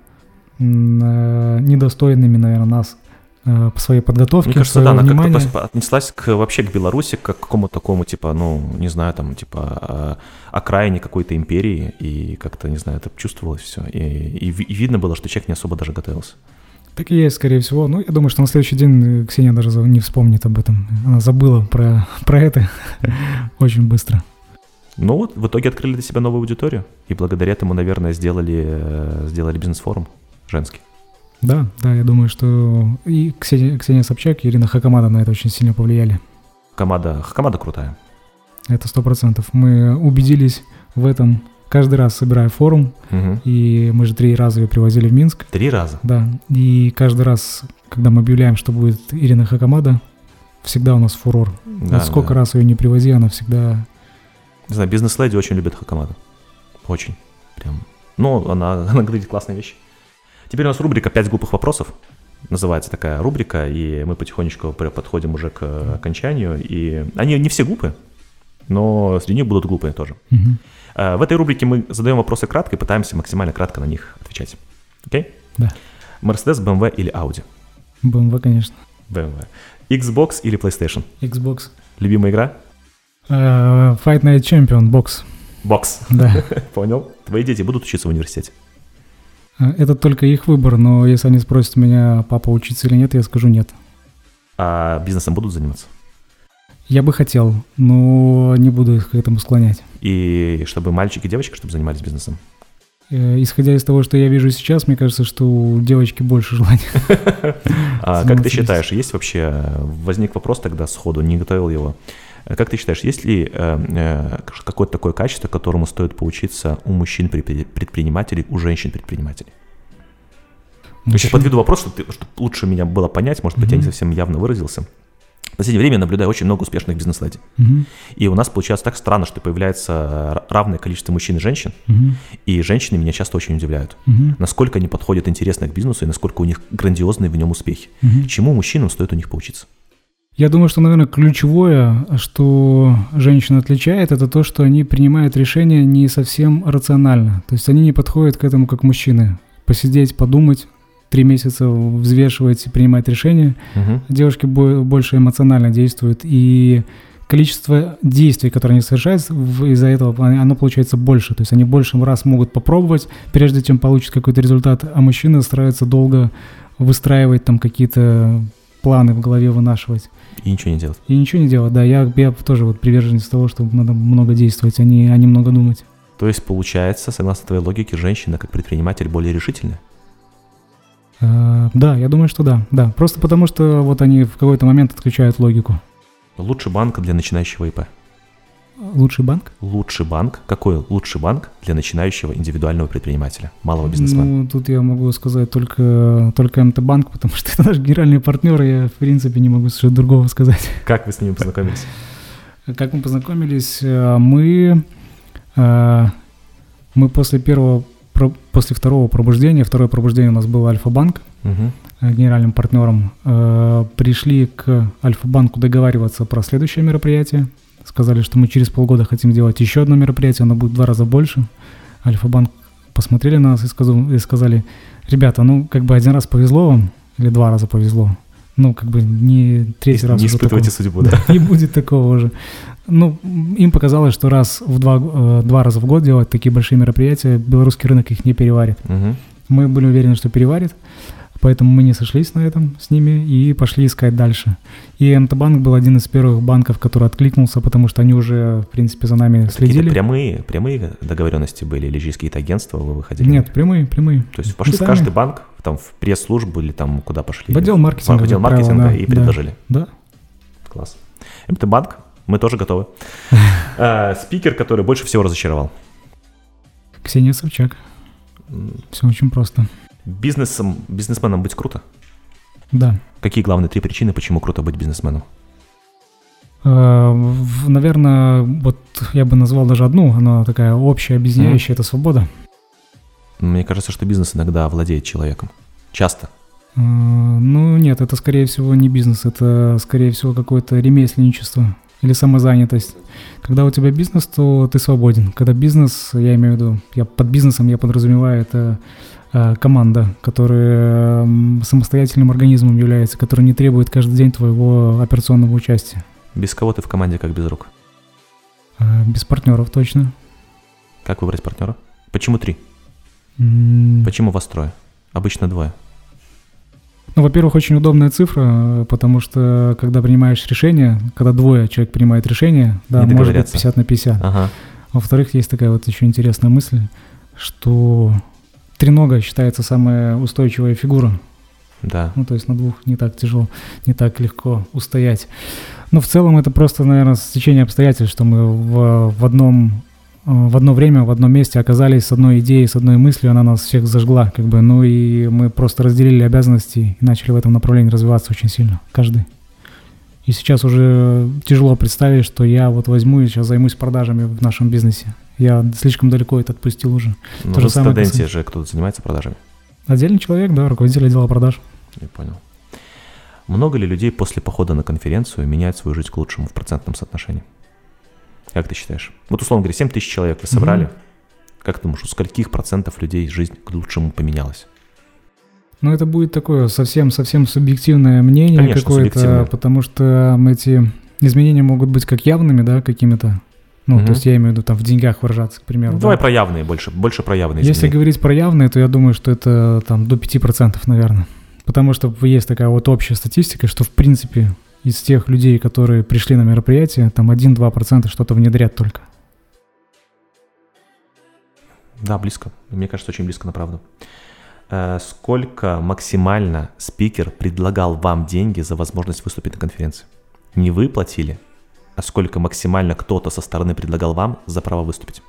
недостойными, наверное, нас по своей подготовке, мне кажется, своего внимания. Она как-то отнеслась вообще к Беларуси, как к какому-то такому, окраине какой-то империи, и как-то, это чувствовалось все. И видно было, что человек не особо даже готовился. Так и есть, скорее всего. Я думаю, что на следующий день Ксения даже не вспомнит об этом. Она забыла про это очень быстро. В итоге открыли для себя новую аудиторию, и благодаря этому, наверное, сделали бизнес-форум женский. Да, я думаю, что и Ксения Собчак, и Ирина Хакамада на это очень сильно повлияли. Хакамада крутая. Это 100%. Мы убедились в этом каждый раз, собирая форум. Угу. И мы же 3 раза ее привозили в Минск. 3 раза? Да. И каждый раз, когда мы объявляем, что будет Ирина Хакамада, всегда у нас фурор. Да, сколько раз ее не привози, она всегда... Не знаю, бизнес-леди очень любят Хакамаду. Очень. Прям. Она говорит классные вещи. Теперь у нас рубрика «5 глупых вопросов». Называется такая рубрика, и мы потихонечку подходим уже к окончанию. И они не все глупые, но среди них будут глупые тоже. В этой рубрике мы задаем вопросы кратко и пытаемся максимально кратко на них отвечать. Окей? Да. Mercedes, BMW или Audi? BMW, конечно. BMW. Xbox или PlayStation? Xbox. Любимая игра? Fight Night Champion, бокс. Бокс. Да. Понял. Твои дети будут учиться в университете? Это только их выбор, но если они спросят меня, папа, учиться или нет, я скажу нет. А бизнесом будут заниматься? Я бы хотел, но не буду их к этому склонять. И чтобы мальчики и девочки, чтобы занимались бизнесом? Исходя из того, что я вижу сейчас, мне кажется, что у девочки больше желания. Как ты считаешь, есть вообще... Возник вопрос тогда сходу, не готовил его. Как ты считаешь, есть ли какое-то такое качество, которому стоит поучиться у мужчин-предпринимателей, у женщин-предпринимателей? Я сейчас подведу вопрос, чтобы лучше меня было понять, может быть, я не совсем явно выразился. В последнее время я наблюдаю очень много успешных бизнес-леди. И у нас получается так странно, что появляется равное количество мужчин и женщин, и женщины меня часто очень удивляют. Насколько они подходят интересно к бизнесу и насколько у них грандиозные в нем успехи. Чему мужчинам стоит у них поучиться? Я думаю, что, наверное, ключевое, что женщин отличает, это то, что они принимают решения не совсем рационально. То есть они не подходят к этому как мужчины. Посидеть, подумать, 3 месяца взвешивать и принимать решения. Девушки больше эмоционально действуют. И количество действий, которые они совершают, из-за этого оно получается больше. То есть они больше раз могут попробовать, прежде чем получат какой-то результат. А мужчины стараются долго выстраивать там какие-то планы в голове вынашивать. И ничего не делать. И ничего не делать, да. Я тоже вот приверженец того, что надо много действовать, а не много думать. То есть, получается, согласно твоей логике, женщина как предприниматель более решительна? Да, я думаю, что да. Просто потому, что вот они в какой-то момент отключают логику. Лучший банк для начинающего ИП? Лучший банк? Лучший банк. Какой лучший банк для начинающего индивидуального предпринимателя, малого бизнесмена? Ну, тут я могу сказать только МТ-банк, потому что это наш генеральный партнер, я, в принципе, не могу что-то другого сказать. Как вы с ним познакомились? Как мы познакомились? Мы после второго пробуждения, второе пробуждение у нас был Альфа-банк, генеральным партнером, пришли к Альфа-банку договариваться про следующее мероприятие. Сказали, что мы через полгода хотим делать еще одно мероприятие, оно будет в 2 раза больше. Альфа-банк посмотрели на нас и сказали: ребята, ну как бы 1 раз повезло вам, или 2 раза повезло, ну как бы не 3-й раз. Не испытывайте судьбу, да. Не будет такого уже. Ну, им показалось, что раз в 2 раза в год делать такие большие мероприятия, белорусский рынок их не переварит. Угу. Мы были уверены, что переварит, поэтому мы не сошлись на этом с ними и пошли искать дальше. И МТ-банк был один из первых банков, который откликнулся, потому что они уже, в принципе, за нами следили. Прямые договоренности были или через какие-то агентства вы выходили? Нет, прямые. То есть пошли в каждый банк, там в пресс-службу или там куда пошли? В отдел маркетинга. В отдел маркетинга и предложили? Да. Класс. МТ-банк. Мы тоже готовы. Спикер, который больше всего разочаровал? Ксения Собчак. Все очень просто. Бизнесменом быть круто? Да. Какие главные 3 причины, почему круто быть бизнесменом? Наверное, вот я бы назвал даже одну, она такая общая, объединяющая, это свобода. Мне кажется, что бизнес иногда владеет человеком. Часто. Ну нет, это скорее всего не бизнес, это скорее всего какое-то ремесленничество. Или самозанятость. Когда у тебя бизнес, то ты свободен. Когда бизнес, я имею в виду, под бизнесом я подразумеваю, это команда, которая самостоятельным организмом является, которая не требует каждый день твоего операционного участия. Без кого ты в команде как без рук? Без партнеров, точно. Как выбрать партнера? Почему 3? Почему вас 3? Обычно 2. Ну, во-первых, очень удобная цифра, потому что, когда принимаешь решение, когда 2 человек принимает решение, да, может быть 50/50. Ага. Во-вторых, есть такая вот еще интересная мысль, что тренога считается самая устойчивая фигура. Да. Ну, то есть на 2 не так тяжело, не так легко устоять. Но в целом это просто, наверное, стечение обстоятельств, что мы в одно время, в одном месте оказались с одной идеей, с одной мыслью, она нас всех зажгла, как бы, ну и мы просто разделили обязанности и начали в этом направлении развиваться очень сильно, каждый. И сейчас уже тяжело представить, что я вот возьму и сейчас займусь продажами в нашем бизнесе. Я слишком далеко это отпустил уже. Ну, в студенте же кто-то занимается продажами. Отдельный человек, да, руководитель отдела продаж. Я понял. Много ли людей после похода на конференцию меняют свою жизнь к лучшему в процентном соотношении? Как ты считаешь? Вот, условно говоря, 7000 человек вы собрали. Как ты думаешь, у скольких процентов людей жизнь к лучшему поменялась? Ну, это будет такое совсем-совсем субъективное мнение. Конечно, какое-то, субъективное. Потому что эти изменения могут быть как явными, да, какими-то. Ну, то есть я имею в виду там в деньгах выражаться, к примеру. Ну, да? Давай про явные больше про явные изменения. Если говорить про явные, то я думаю, что это там до 5%, наверное. Потому что есть такая вот общая статистика, что в принципе... Из тех людей, которые пришли на мероприятие, там 1-2% что-то внедрят только. Да, близко. Мне кажется, очень близко на правду. Сколько максимально спикер предлагал вам деньги за возможность выступить на конференции? Не вы платили, а сколько максимально кто-то со стороны предлагал вам за право выступить?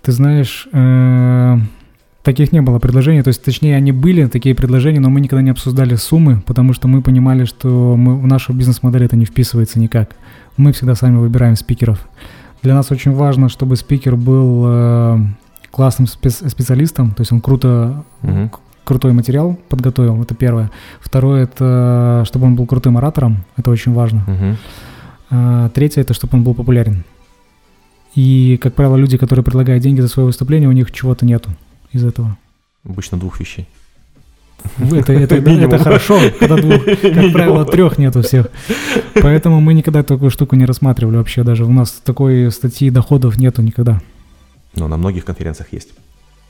Ты знаешь... Таких не было предложений, то есть, точнее, они были, такие предложения, но мы никогда не обсуждали суммы, потому что мы понимали, что в нашу бизнес-модель это не вписывается никак. Мы всегда сами выбираем спикеров. Для нас очень важно, чтобы спикер был классным специалистом, то есть он крутой материал подготовил, это первое. Второе, это чтобы он был крутым оратором, это очень важно. Третье, это чтобы он был популярен. И, как правило, люди, которые предлагают деньги за свое выступление, у них чего-то нету из этого. Обычно 2 вещей. Это хорошо, когда 2. Как правило, 3 нет у всех. Поэтому мы никогда такую штуку не рассматривали вообще даже. У нас такой статьи доходов нету никогда. Но на многих конференциях есть.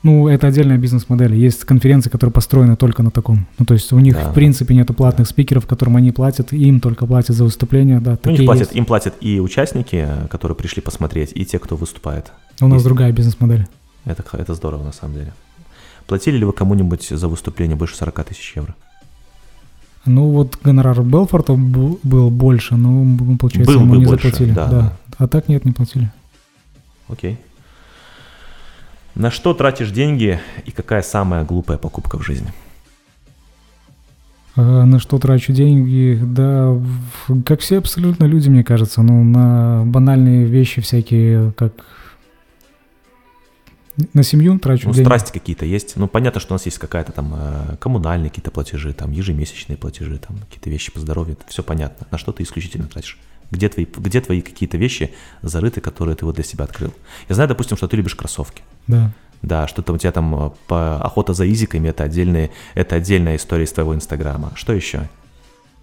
Ну, это отдельная бизнес-модель. Есть конференции, которые построены только на таком. Ну, то есть у них, в принципе, нет платных спикеров, которым они платят, им только платят за выступления. Да, ну, им платят и участники, которые пришли посмотреть, и те, кто выступает. У нас другая бизнес-модель. Это здорово, на самом деле. Платили ли вы кому-нибудь за выступление больше 40 тысяч евро? Ну, вот гонорар Белфорта был больше, но, получается, ему не заплатили. Да. А так нет, не платили. Окей. На что тратишь деньги и какая самая глупая покупка в жизни? На что трачу деньги? Да, как все абсолютно люди, мне кажется. Ну, на банальные вещи всякие, как... На семью трачу деньги. Ну, страсти какие-то есть. Ну, понятно, что у нас есть какая-то там коммунальные какие-то платежи, там ежемесячные платежи, там какие-то вещи по здоровью. Все понятно. На что ты исключительно тратишь? Где твои какие-то вещи зарыты, которые ты вот для себя открыл? Я знаю, допустим, что ты любишь кроссовки. Да. Да, что-то у тебя там охота за изиками, это отдельная история из твоего Инстаграма. Что еще?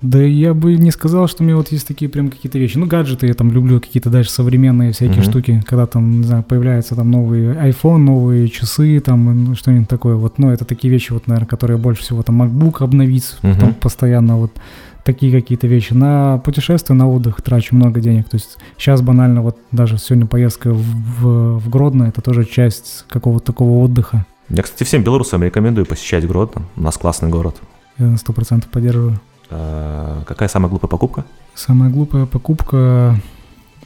Да я бы не сказал, что у меня вот есть такие прям какие-то вещи. Ну, гаджеты я там люблю, какие-то даже современные всякие штуки, когда там, не знаю, появляется там новый iPhone, новые часы, там что-нибудь такое. Вот, ну, это такие вещи, вот, наверное, которые больше всего, там, MacBook обновить, там постоянно вот такие какие-то вещи. На путешествия, на отдых трачу много денег. То есть сейчас банально вот даже сегодня поездка в Гродно, это тоже часть какого-то такого отдыха. Я, кстати, всем белорусам рекомендую посещать Гродно. У нас классный город. Я на 100% поддерживаю. Какая самая глупая покупка? Самая глупая покупка...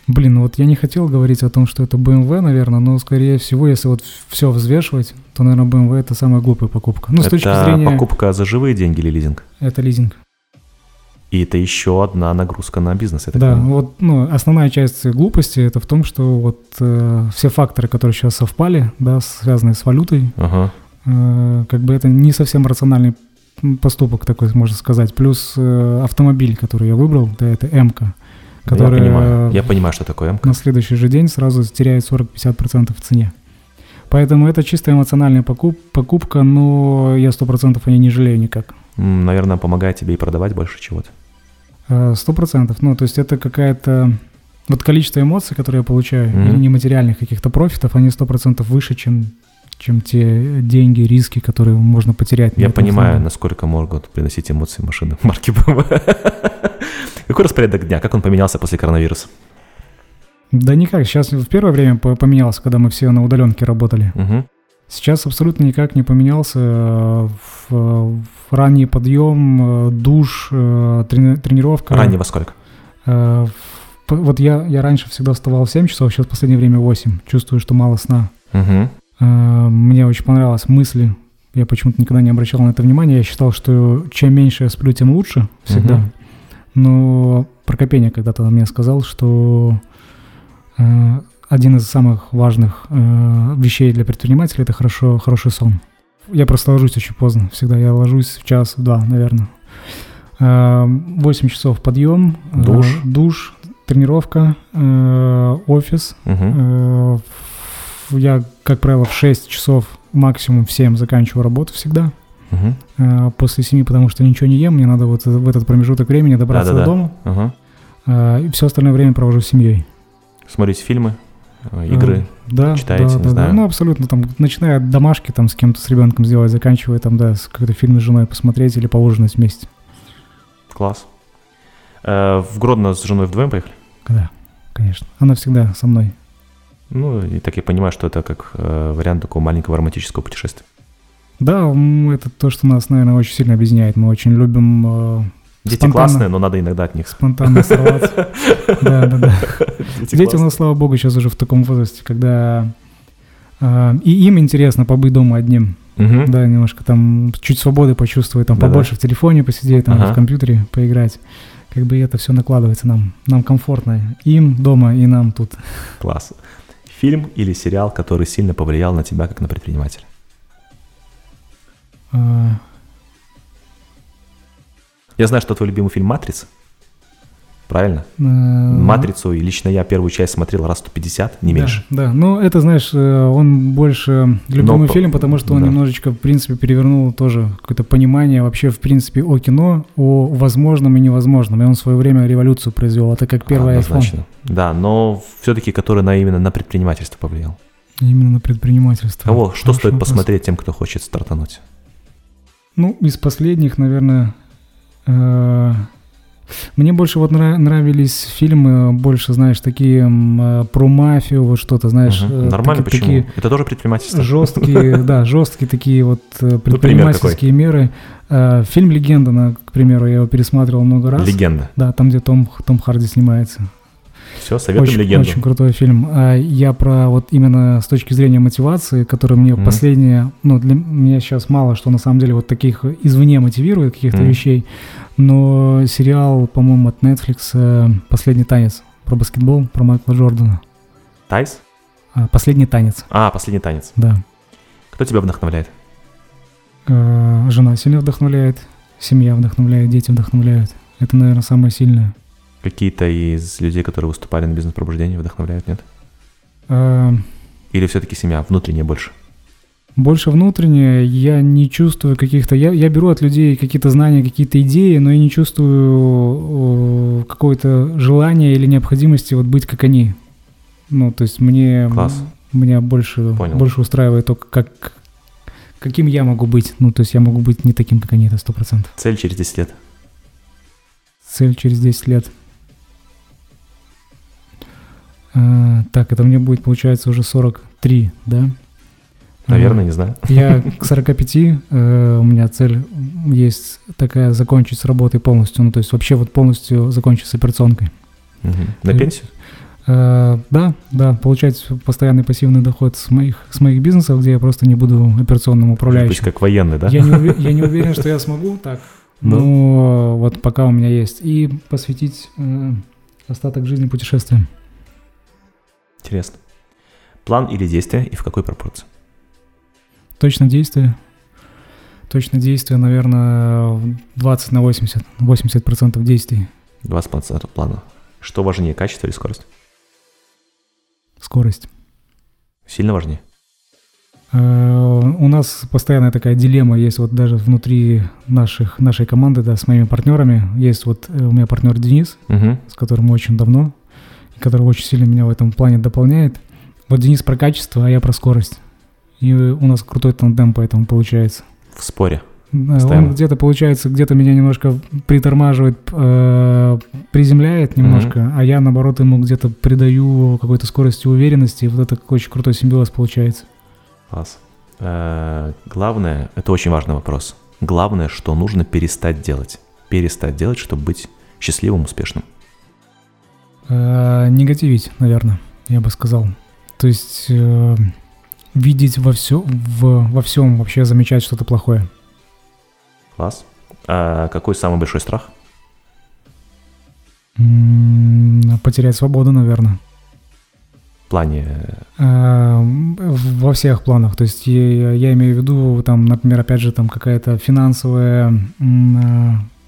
Блин, вот я не хотел говорить о том, что это BMW, наверное, но, скорее всего, если вот все взвешивать, то, наверное, BMW – это самая глупая покупка. Ну, с точки зрения... Это покупка за живые деньги или лизинг? Это лизинг. И это еще одна нагрузка на бизнес. Это да, как... вот ну, основная часть глупости – это в том, что вот все факторы, которые сейчас совпали, да, связанные с валютой, как бы это не совсем рациональный поступок такой, можно сказать. Плюс автомобиль, который я выбрал, да, это М-ка, который я понимаю, что такое М-ка. На следующий же день сразу теряет 40-50% в цене. Поэтому это чисто эмоциональная покупка, но я 100% о ней не жалею никак. Наверное, помогает тебе и продавать больше чего-то. 100%. Ну, то есть это какая-то... Вот количество эмоций, которые я получаю, и нематериальных каких-то профитов, они 100% выше, чем те деньги, риски, которые можно потерять. Я понимаю, насколько могут приносить эмоции машины марки BMW. Какой распорядок дня? Как он поменялся после коронавируса? Да никак. Сейчас в первое время поменялся, когда мы все на удаленке работали. Сейчас абсолютно никак не поменялся. Ранний подъем, душ, тренировка. Ранний во сколько? Вот я раньше всегда вставал в 7 часов, сейчас в последнее время 8. Чувствую, что мало сна. Мне очень понравились мысли. Я почему-то никогда не обращал на это внимания. Я считал, что чем меньше я сплю, тем лучше всегда. Но Прокопеня когда-то мне сказал, что... Один из самых важных вещей для предпринимателя – это хороший сон. Я просто ложусь очень поздно всегда. Я ложусь в 1-2, наверное. 8 часов подъем. Душ, тренировка, офис. Я, как правило, в 6 часов, максимум в 7 заканчиваю работу всегда. После 7, потому что ничего не ем. Мне надо вот в этот промежуток времени добраться до дома. И все остальное время провожу с семьей. Смотрите фильмы? Игры, читаете, не знаю. Ну, абсолютно, там, начиная от домашки, там, с кем-то, с ребенком сделать, заканчивая, там, да, с какой-то фильм с женой посмотреть или поужинать вместе. Класс. В Гродно с женой вдвоем поехали? Да, конечно. Она всегда со мной. Ну, и так я понимаю, что это как вариант такого маленького романтического путешествия. Да, это то, что нас, наверное, очень сильно объединяет. Мы очень любим... Дети классные, но надо иногда от них. Спонтанно сорваться. Да. Дети у нас, слава богу, сейчас уже в таком возрасте, когда и им интересно побыть дома одним. Да, немножко там чуть свободы почувствовать, там побольше в телефоне посидеть, там в компьютере поиграть. Как бы это все накладывается нам. Нам комфортно. Им дома и нам тут. Класс. Фильм или сериал, который сильно повлиял на тебя, как на предпринимателя? Я знаю, что твой любимый фильм «Матрица». Правильно? «Матрицу» и лично я первую часть смотрел раз 150, не меньше. Да, ну это, знаешь, он больше любимый фильм, потому что он немножечко, в принципе, перевернул тоже какое-то понимание вообще, в принципе, о кино, о возможном и невозможном. И он в свое время революцию произвел. Это как первый iPhone. Да, но все-таки который именно на предпринимательство повлиял. Именно на предпринимательство. Кого? Что стоит вопрос. Посмотреть тем, кто хочет стартануть? Ну, из последних, наверное, мне больше вот нравились фильмы, больше, знаешь, такие про мафию, вот что-то, знаешь. Угу. Нормально, почему? Такие это тоже предпринимательство. Жесткие, да, жесткие такие вот предпринимательские меры. Фильм «Легенда», к примеру, я его пересматривал много раз. «Легенда». Да, там, где Том Харди снимается. Все, советуем очень, «Легенду». Очень крутой фильм. Я про вот именно с точки зрения мотивации, которая мне последняя, ну, для меня сейчас мало, что на самом деле вот таких извне мотивирует каких-то вещей, но сериал, по-моему, от Netflix «Последний танец» про баскетбол, про Майкла Джордана. Тайс? «Последний танец». А, «Последний танец». Да. Кто тебя вдохновляет? Жена сильно вдохновляет, семья вдохновляет, дети вдохновляют. Это, наверное, самое сильное. Какие-то из людей, которые выступали на бизнес-пробуждении, вдохновляют, нет? Или все-таки семья, внутренняя больше? Больше внутренняя. Я не чувствую каких-то... Я беру от людей какие-то знания, какие-то идеи, но я не чувствую какое-то желание или необходимости вот быть как они. Ну, то есть мне... Класс. Меня больше устраивает то, каким я могу быть. Ну, то есть я могу быть не таким, как они, это 100%. Цель через 10 лет? Цель через 10 лет. Так, это мне будет, получается, уже 43, да? Наверное, не знаю. Я к 45, у меня цель есть такая, закончить с работой полностью, ну, то есть вообще вот полностью закончить с операционкой. Угу. На пенсию? Да, получать постоянный пассивный доход с моих бизнесов, где я просто не буду операционным управляющим. Пусть как военный, да? Я не уверен, что я смогу так. Ну, вот пока у меня есть. И посвятить остаток жизни путешествиям. Интересно. План или действие, и в какой пропорции? Точно действие. Точно действие, наверное, 20 на 80. 80% действий. 20% плана. Что важнее, качество или скорость? Скорость. Сильно важнее? У нас постоянная такая дилемма есть вот даже внутри нашей команды, да, с моими партнерами. Есть вот у меня партнер Денис, с которым мы очень давно, и который очень сильно меня в этом плане дополняет. Вот Денис про качество, а я про скорость. И у нас крутой тандем поэтому получается. В споре. Он где-то меня немножко притормаживает, приземляет немножко, а я, наоборот, ему где-то придаю какой-то скорости уверенности. И вот это очень крутой симбиоз получается. Класс. Главное, это очень важный вопрос. Главное, что нужно перестать делать. Перестать делать, чтобы быть счастливым, успешным. Негативить, наверное, я бы сказал. То есть видеть во всем вообще замечать что-то плохое. Класс. Какой самый большой страх? Потерять свободу, наверное. В плане? Во всех планах. То есть я имею в виду, там, например, опять же, там какая-то финансовая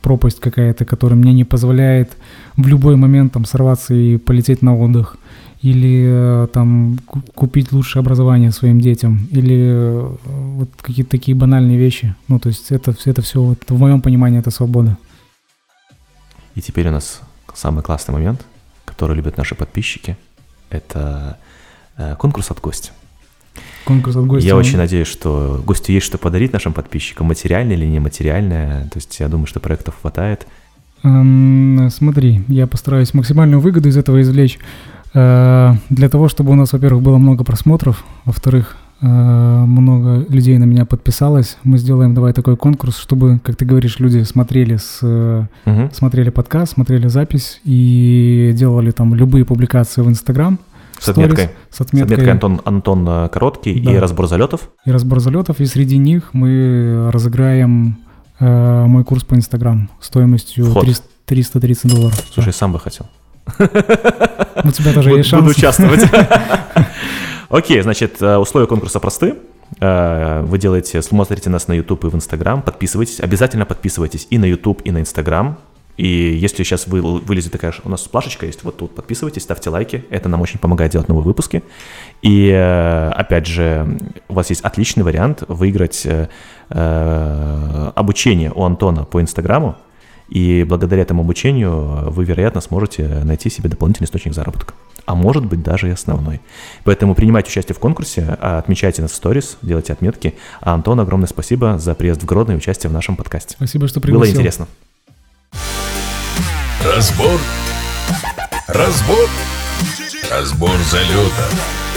пропасть какая-то, которая мне не позволяет в любой момент там сорваться и полететь на отдых. Или там купить лучшее образование своим детям. Или вот какие-то такие банальные вещи. Ну, то есть это все, вот, в моем понимании, это свобода. И теперь у нас самый классный момент, который любят наши подписчики. Это конкурс от гостя. Конкурс от гостя. Я очень надеюсь, что гостю есть что подарить нашим подписчикам, материальное или нематериальное. То есть я думаю, что проектов хватает. Смотри, я постараюсь максимальную выгоду из этого извлечь. Для того, чтобы у нас, во-первых, было много просмотров, во-вторых, много людей на меня подписалось, мы сделаем, давай, такой конкурс, чтобы, как ты говоришь, люди смотрели подкаст, смотрели запись и делали там любые публикации в Инстаграм. С отметкой Антон Короткий, да. И разбор залетов. И среди них мы разыграем мой курс по Инстаграм стоимостью $330. Слушай, да. Сам бы хотел. У тебя тоже есть шанс. Буду участвовать. Окей, значит, условия конкурса просты. Вы смотрите нас на YouTube и в Instagram, подписывайтесь, обязательно подписывайтесь и на YouTube, и на Instagram. И если сейчас вылезет такая, у нас плашечка есть, вот тут подписывайтесь, ставьте лайки, это нам очень помогает делать новые выпуски. И опять же, у вас есть отличный вариант выиграть обучение у Антона по Инстаграму. И благодаря этому обучению вы, вероятно, сможете найти себе дополнительный источник заработка. А может быть, даже и основной. Поэтому принимайте участие в конкурсе, отмечайте нас в сторис, делайте отметки. А Антону огромное спасибо за приезд в Гродно и участие в нашем подкасте. Спасибо, что пригласил. Было интересно. Разбор. Разбор залета.